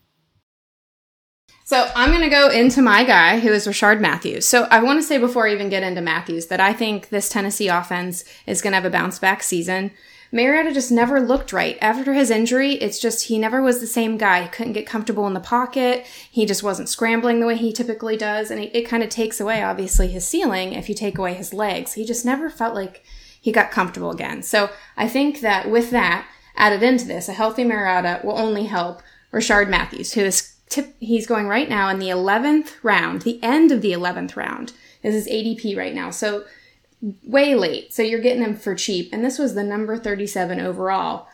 So I'm going to go into my guy, who is Rishard Matthews. So I want to say before I even get into Matthews that I think this Tennessee offense is going to have a bounce-back season. Mariota just never looked right. After his injury, it's just he never was the same guy. He couldn't get comfortable in the pocket. He just wasn't scrambling the way he typically does, and it kind of takes away, obviously, his ceiling if you take away his legs. He just never felt like he got comfortable again. So I think that with that added into this, a healthy Mariota will only help Rishard Matthews, who is he's going right now in the 11th round, the end of the 11th round. This is ADP right now. So way late. So you're getting him for cheap. And this was the number 37 overall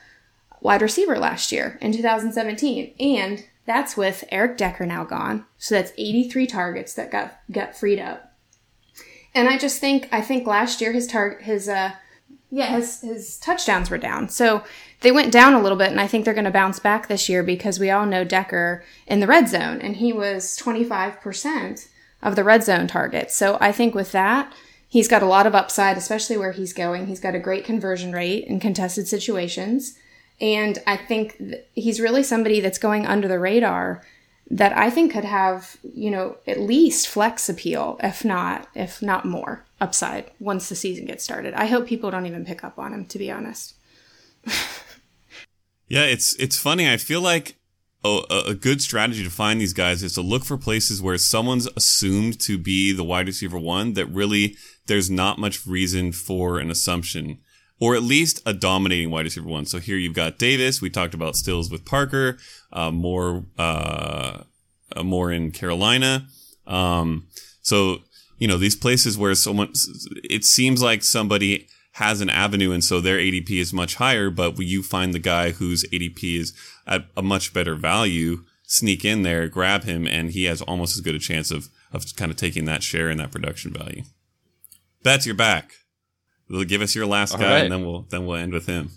wide receiver last year in 2017. And that's with Eric Decker now gone. So that's 83 targets that got freed up. And I just think, last year his touchdowns were down. So they went down a little bit, and I think they're going to bounce back this year because we all know Decker in the red zone, and he was 25% of the red zone targets. So I think with that, he's got a lot of upside, especially where he's going. He's got a great conversion rate in contested situations. And I think he's really somebody that's going under the radar that I think could have, at least flex appeal, if not more upside once the season gets started. I hope people don't even pick up on him, to be honest. Yeah, it's funny. I feel like a good strategy to find these guys is to look for places where someone's assumed to be the wide receiver one that really there's not much reason for an assumption, or at least a dominating wide receiver one. So here you've got Davis. We talked about Stills with Parker, more in Carolina. So, these places where someone, it seems like somebody has an avenue, and so their ADP is much higher, but you find the guy whose ADP is at a much better value, sneak in there, grab him, and he has almost as good a chance of kind of taking that share in that production value. That's your back. Give us your last guy, and then we'll end with him.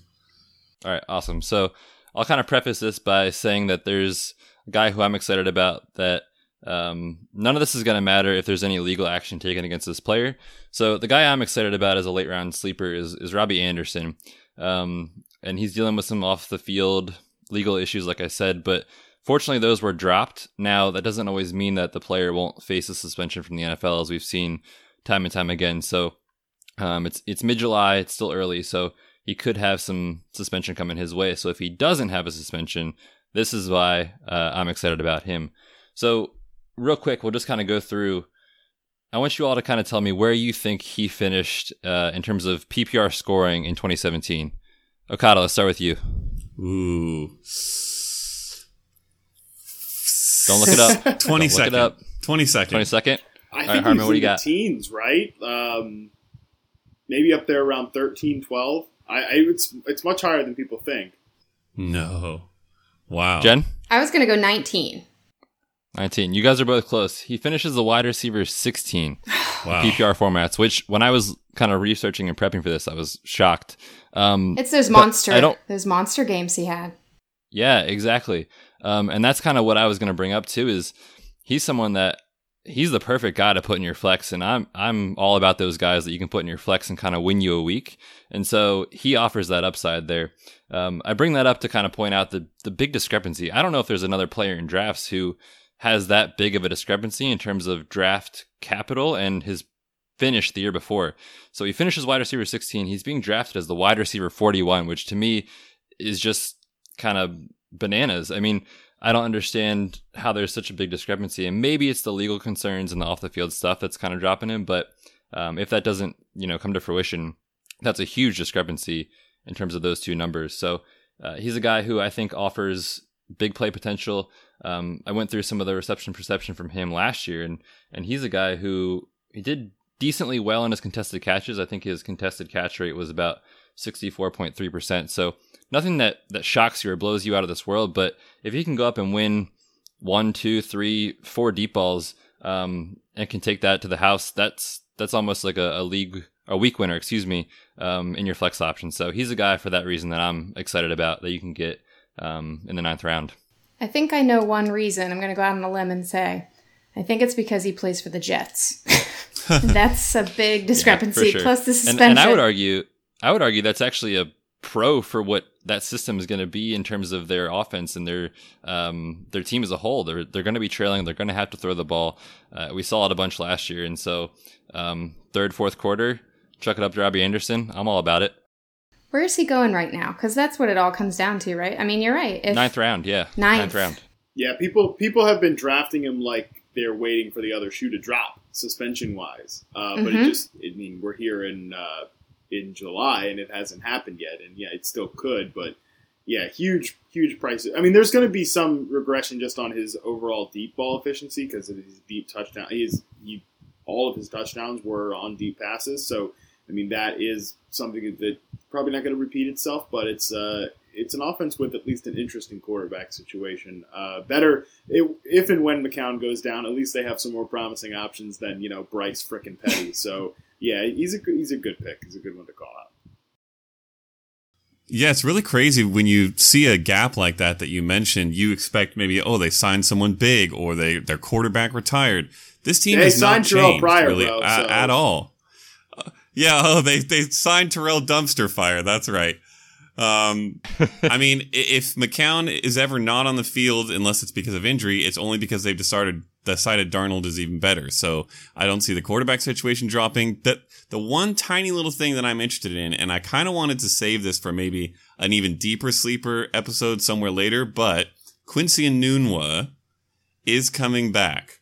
All right, awesome. So I'll kind of preface this by saying that there's a guy who I'm excited about that none of this is going to matter if there's any legal action taken against this player. So the guy I'm excited about as a late round sleeper is Robbie Anderson. And he's dealing with some off the field legal issues, like I said, but fortunately those were dropped. Now that doesn't always mean that the player won't face a suspension from the NFL, as we've seen time and time again. So it's mid-July, it's still early, so he could have some suspension coming his way. So if he doesn't have a suspension, this is why I'm excited about him. So real quick, we'll just kind of go through. I want you all to kind of tell me where you think he finished in terms of PPR scoring in 2017. Okada, let's start with you. Ooh. Don't look it up. 22nd. I think Harmon, what do you got? Teens, right? Maybe up there around 13, 12. It's much higher than people think. No. Wow. Jen? I was going to go 19. You guys are both close. He finishes the wide receiver 16 PPR formats, which when I was kind of researching and prepping for this, I was shocked. It's those monster games he had. Yeah, exactly. And that's kind of what I was going to bring up too, is he's someone that he's the perfect guy to put in your flex. And I'm all about those guys that you can put in your flex and kind of win you a week. And so he offers that upside there. I bring that up to kind of point out the big discrepancy. I don't know if there's another player in drafts who has that big of a discrepancy in terms of draft capital and his finish the year before. So he finishes wide receiver 16. He's being drafted as the wide receiver 41, which to me is just kind of bananas. I mean, I don't understand how there's such a big discrepancy. And maybe it's the legal concerns and the off-the-field stuff that's kind of dropping him. But if that doesn't, come to fruition, that's a huge discrepancy in terms of those two numbers. So he's a guy who I think offers big play potential. I went through some of the reception perception from him last year, and he's a guy who he did decently well in his contested catches. I think his contested catch rate was about 64.3%. So nothing that shocks you or blows you out of this world, but if he can go up and win 1, 2, 3, 4 deep balls and can take that to the house, that's almost like a week winner, in your flex option. So he's a guy for that reason that I'm excited about that you can get in the 9th round. I think I know one reason. I'm going to go out on a limb and say, I think it's because he plays for the Jets. That's a big discrepancy. Yeah, sure. Plus the suspension. And I would argue that's actually a pro for what that system is going to be in terms of their offense and their team as a whole. They're going to be trailing. They're going to have to throw the ball. We saw it a bunch last year. And so third, fourth quarter, chuck it up to Robbie Anderson. I'm all about it. Where is he going right now? Because that's what it all comes down to, right? I mean, you're right. 9th round, yeah. 9th round. Yeah, people have been drafting him like they're waiting for the other shoe to drop, suspension-wise. But it just, we're here in July, and it hasn't happened yet. And yeah, it still could, but Yeah, huge prices. I mean, there's going to be some regression just on his overall deep ball efficiency because of his deep touchdown. All of his touchdowns were on deep passes. So, I mean, that is something that probably not going to repeat itself, but it's an offense with at least an interesting quarterback situation. If and when McCown goes down, at least they have some more promising options than, you know, Bryce frickin' Petty. So, yeah, he's a good pick. He's a good one to call out. Yeah, it's really crazy when you see a gap like that you mentioned. You expect maybe, they signed someone big or their quarterback retired. This team has not changed at all. They signed Terrell Dumpster Fire. That's right. I mean, if McCown is ever not on the field, unless it's because of injury, it's only because they've decided Darnold is even better. So I don't see the quarterback situation dropping. That the one tiny little thing that I'm interested in, and I kind of wanted to save this for maybe an even deeper sleeper episode somewhere later, but Quincy Enunwa is coming back,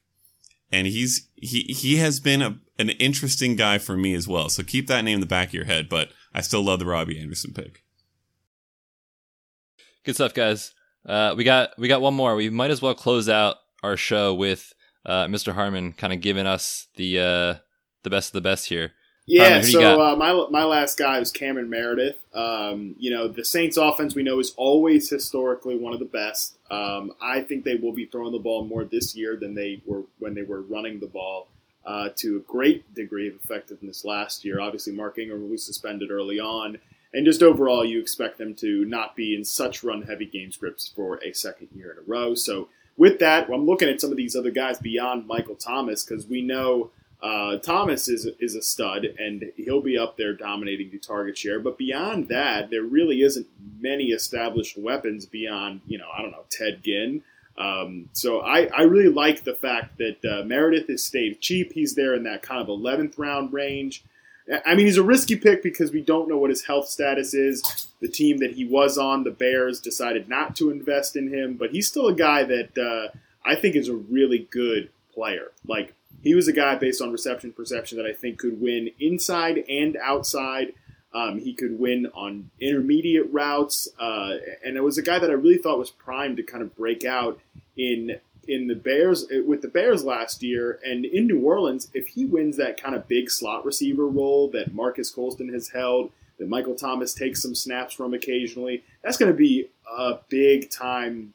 and he has been an interesting guy for me as well. So keep that name in the back of your head. But I still love the Robbie Anderson pick. Good stuff, guys. We got one more. We might as well close out our show with Mr. Harmon kind of giving us the best of the best here. Yeah, Harmon, my last guy was Cameron Meredith. The Saints offense we know is always historically one of the best. I think they will be throwing the ball more this year than they were when they were running the ball to a great degree of effectiveness last year. Obviously, Mark Ingram was suspended early on. And just overall, you expect them to not be in such run-heavy game scripts for a second year in a row. So with that, I'm looking at some of these other guys beyond Michael Thomas because we know Thomas is a stud, and he'll be up there dominating the target share. But beyond that, there really isn't many established weapons beyond, Ted Ginn. So I really like the fact that Meredith has stayed cheap. He's there in that kind of 11th round range. I mean, he's a risky pick because we don't know what his health status is. The team that he was on, the Bears, decided not to invest in him. But he's still a guy that I think is a really good player. Like, he was a guy based on reception perception that I think could win inside and outside. He could win on intermediate routes. And it was a guy that I really thought was primed to kind of break out with the Bears last year, and in New Orleans, if he wins that kind of big slot receiver role that Marcus Colston has held, that Michael Thomas takes some snaps from occasionally, that's going to be a big-time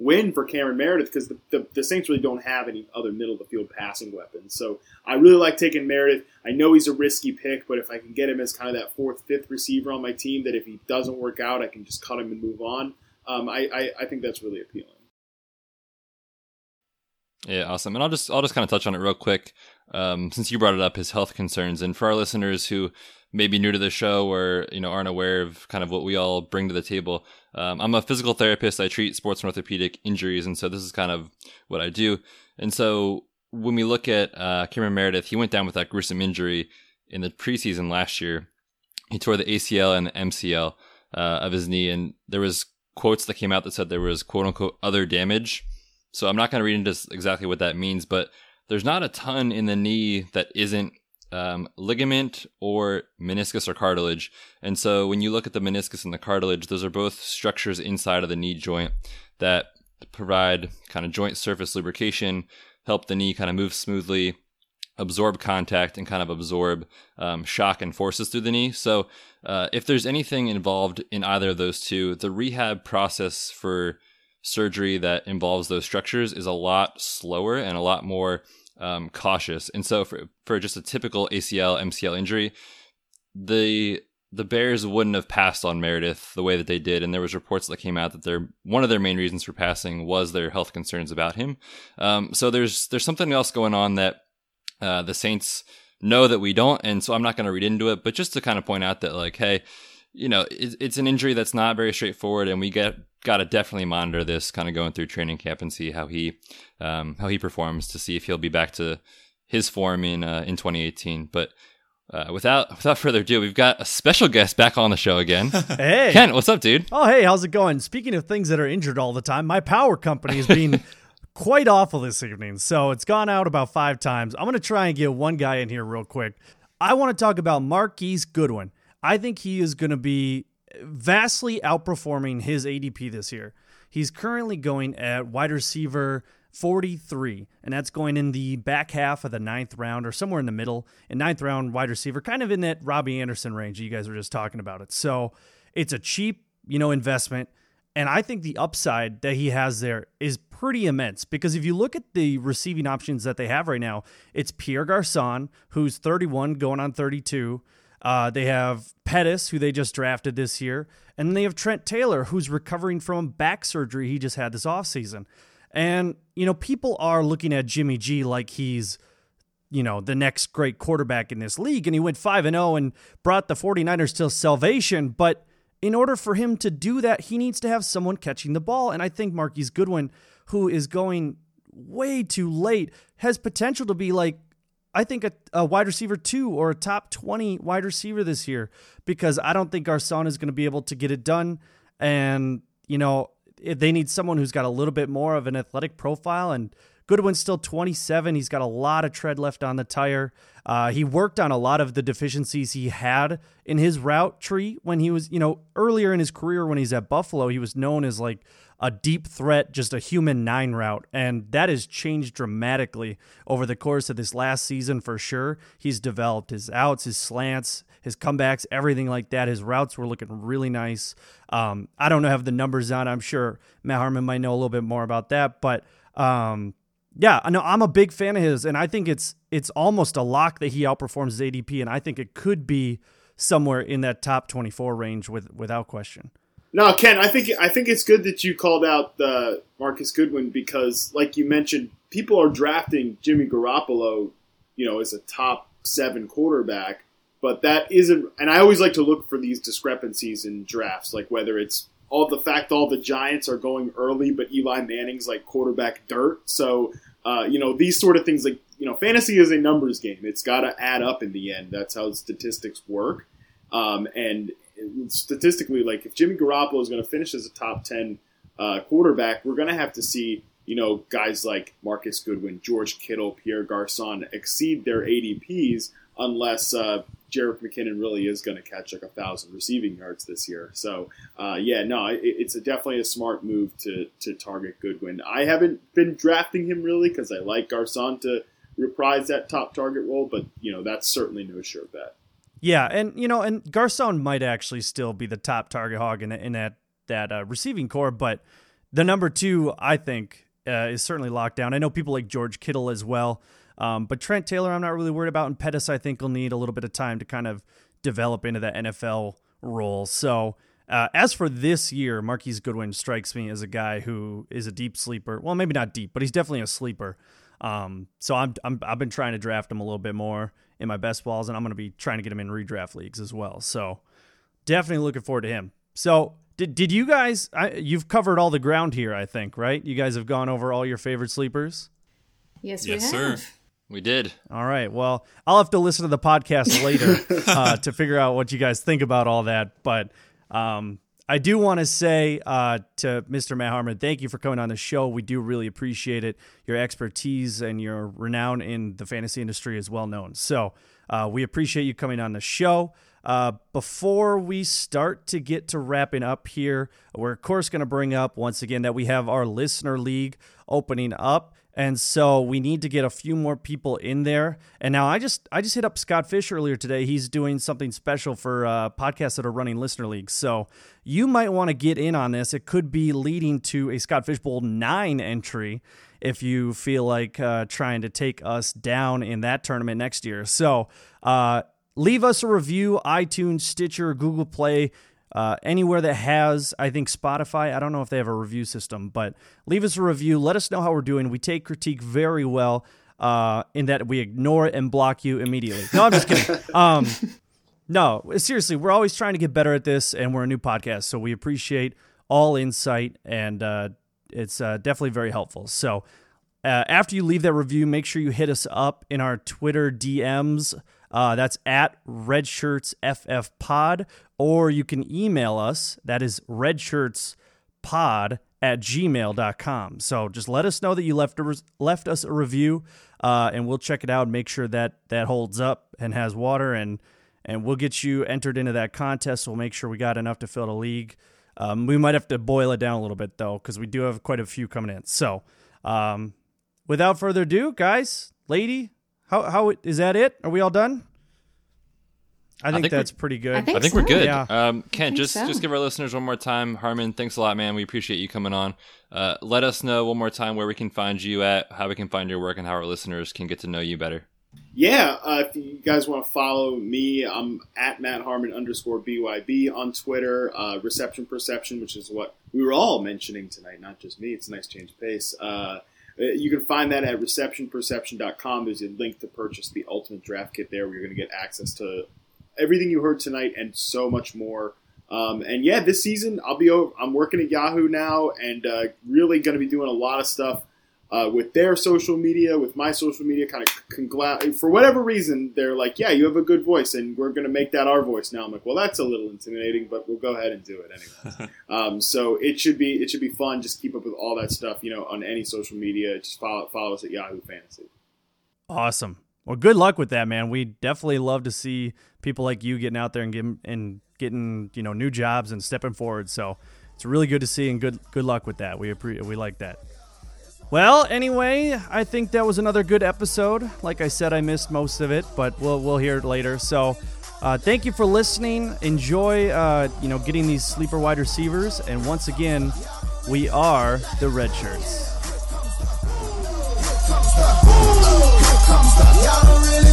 win for Cameron Meredith because the Saints really don't have any other middle-of-the-field passing weapons. So I really like taking Meredith. I know he's a risky pick, but if I can get him as kind of that fourth, fifth receiver on my team that if he doesn't work out, I can just cut him and move on, I think that's really appealing. Yeah, awesome. And I'll just kind of touch on it real quick, since you brought it up, his health concerns. And for our listeners who may be new to the show or aren't aware of kind of what we all bring to the table, I'm a physical therapist. I treat sports and orthopedic injuries, and so this is kind of what I do. And so when we look at Cameron Meredith, he went down with that gruesome injury in the preseason last year. He tore the ACL and the MCL of his knee, and there was quotes that came out that said there was quote unquote other damage. So I'm not going to read into exactly what that means, but there's not a ton in the knee that isn't ligament or meniscus or cartilage. And so when you look at the meniscus and the cartilage, those are both structures inside of the knee joint that provide kind of joint surface lubrication, help the knee kind of move smoothly, absorb contact, and kind of absorb shock and forces through the knee. So if there's anything involved in either of those two, the rehab process for surgery that involves those structures is a lot slower and a lot more cautious. And so for just a typical ACL, MCL injury, the Bears wouldn't have passed on Meredith the way that they did. And there was reports that came out that one of their main reasons for passing was their health concerns about him. So there's something else going on that the Saints know that we don't. And so I'm not going to read into it, but just to kind of point out that hey, it's an injury that's not very straightforward, and we got to definitely monitor this kind of going through training camp and see how he performs to see if he'll be back to his form in 2018. But without further ado, we've got a special guest back on the show again. Hey, Kent, what's up, dude? Oh, hey, how's it going? Speaking of things that are injured all the time, my power company is being quite awful this evening, so it's gone out about 5 times. I'm going to try and get one guy in here real quick. I want to talk about Marquise Goodwin. I think he is going to be vastly outperforming his ADP this year. He's currently going at wide receiver 43, and that's going in the back half of the ninth round or somewhere in the middle. And ninth round wide receiver, kind of in that Robbie Anderson range. You guys were just talking about it. So it's a cheap, investment. And I think the upside that he has there is pretty immense, because if you look at the receiving options that they have right now, it's Pierre Garcon, who's 31 going on 32. They have Pettis, who they just drafted this year. And then they have Trent Taylor, who's recovering from back surgery he just had this offseason. And, people are looking at Jimmy G like he's, the next great quarterback in this league. And he went 5-0 and brought the 49ers to salvation. But in order for him to do that, he needs to have someone catching the ball. And I think Marquise Goodwin, who is going way too late, has potential to be like, I think a wide receiver 2 or a top 20 wide receiver this year, because I don't think Garcon is going to be able to get it done. And, they need someone who's got a little bit more of an athletic profile, and Goodwin's still 27. He's got a lot of tread left on the tire. He worked on a lot of the deficiencies he had in his route tree when he was, earlier in his career when he's at Buffalo, he was known as like a deep threat, just a human 9 route. And that has changed dramatically over the course of this last season for sure. He's developed his outs, his slants, his comebacks, everything like that. His routes were looking really nice. I don't have the numbers on. I'm sure Matt Harmon might know a little bit more about that. But yeah, I know I'm a big fan of his, and I think it's almost a lock that he outperforms his ADP, and I think it could be somewhere in that top 24 range without question. No, Ken, I think it's good that you called out Marquise Goodwin, because, like you mentioned, people are drafting Jimmy Garoppolo, as a top 7 quarterback, but that isn't. And I always like to look for these discrepancies in drafts, like whether it's all the Giants are going early, but Eli Manning's like quarterback dirt. So these sort of things, like fantasy is a numbers game. It's got to add up in the end. That's how statistics work, and statistically, like if Jimmy Garoppolo is going to finish as a top 10 quarterback, we're going to have to see, guys like Marquise Goodwin, George Kittle, Pierre Garcon exceed their ADPs, unless Jerick McKinnon really is going to catch like 1,000 receiving yards this year. So it's definitely a smart move to target Goodwin. I haven't been drafting him really because I like Garcon to reprise that top target role, but that's certainly no sure bet. Yeah, and and Garcon might actually still be the top target hog in that receiving core, but the number 2 I think is certainly locked down. I know people like George Kittle as well, but Trent Taylor I'm not really worried about, and Pettis I think will need a little bit of time to kind of develop into that NFL role. So as for this year, Marquise Goodwin strikes me as a guy who is a deep sleeper. Well, maybe not deep, but he's definitely a sleeper. So I've been trying to draft him a little bit more in my best balls, and I'm going to be trying to get him in redraft leagues as well. So definitely looking forward to him. So did you guys, you've covered all the ground here, I think, right? You guys have gone over all your favorite sleepers. Yes, we have. Sir. We did. All right. Well, I'll have to listen to the podcast later to figure out what you guys think about all that. But, I do want to say to Mr. Matt Harmon, thank you for coming on the show. We do really appreciate it. Your expertise and your renown in the fantasy industry is well known. So we appreciate you coming on the show. Before we start to get to wrapping up here, we're, of course, going to bring up once again that we have our listener league opening up. And so we need to get a few more people in there. And now I just hit up Scott Fish earlier today. He's doing something special for podcasts that are running listener leagues. So you might want to get in on this. It could be leading to a Scott Fish Bowl 9 entry if you feel like trying to take us down in that tournament next year. So leave us a review, iTunes, Stitcher, Google Play. Anywhere that has, I think, Spotify. I don't know if they have a review system, but leave us a review. Let us know how we're doing. We take critique very well in that we ignore it and block you immediately. No, I'm just kidding. No, seriously, we're always trying to get better at this, and we're a new podcast, so we appreciate all insight, and it's definitely very helpful. So after you leave that review, make sure you hit us up in our Twitter DMs. That's at RedshirtsFFPod, or you can email us. That is redshirtspod@gmail.com. So just let us know that you left us a review, and we'll check it out and make sure that holds up and has water and and we'll get you entered into that contest. We'll make sure we got enough to fill the league. We might have to boil it down a little bit, though, because we do have quite a few coming in. So without further ado, guys, lady, how is that it? Are we all done? I think that's pretty good. I think so. We're good. Yeah. Kent, just give our listeners one more time. Harmon, thanks a lot, man. We appreciate you coming on. Let us know one more time where we can find you at, how we can find your work, and how our listeners can get to know you better. Yeah, if you guys want to follow me, I'm at @MattHarmon_BYB on Twitter. Reception Perception, which is what we were all mentioning tonight, not just me. It's a nice change of pace. You can find that at receptionperception.com. There's a link to purchase the Ultimate Draft Kit there where you're going to get access to everything you heard tonight and so much more. And yeah, this season I'm working at Yahoo now and really going to be doing a lot of stuff with their social media, with my social media, kind of for whatever reason, they're like, yeah, you have a good voice and we're going to make that our voice now. I'm like, well, that's a little intimidating, but we'll go ahead and do it anyway. So it should be fun. Just keep up with all that stuff, on any social media, just follow us at Yahoo Fantasy. Awesome. Well, good luck with that, man. We definitely love to see people like you getting out there and getting new jobs and stepping forward. So it's really good to see, and good luck with that. We like that. Well, anyway, I think that was another good episode. Like I said, I missed most of it, but we'll hear it later. So thank you for listening. Enjoy, getting these sleeper wide receivers. And once again, we are the Redshirts. Y'all don't really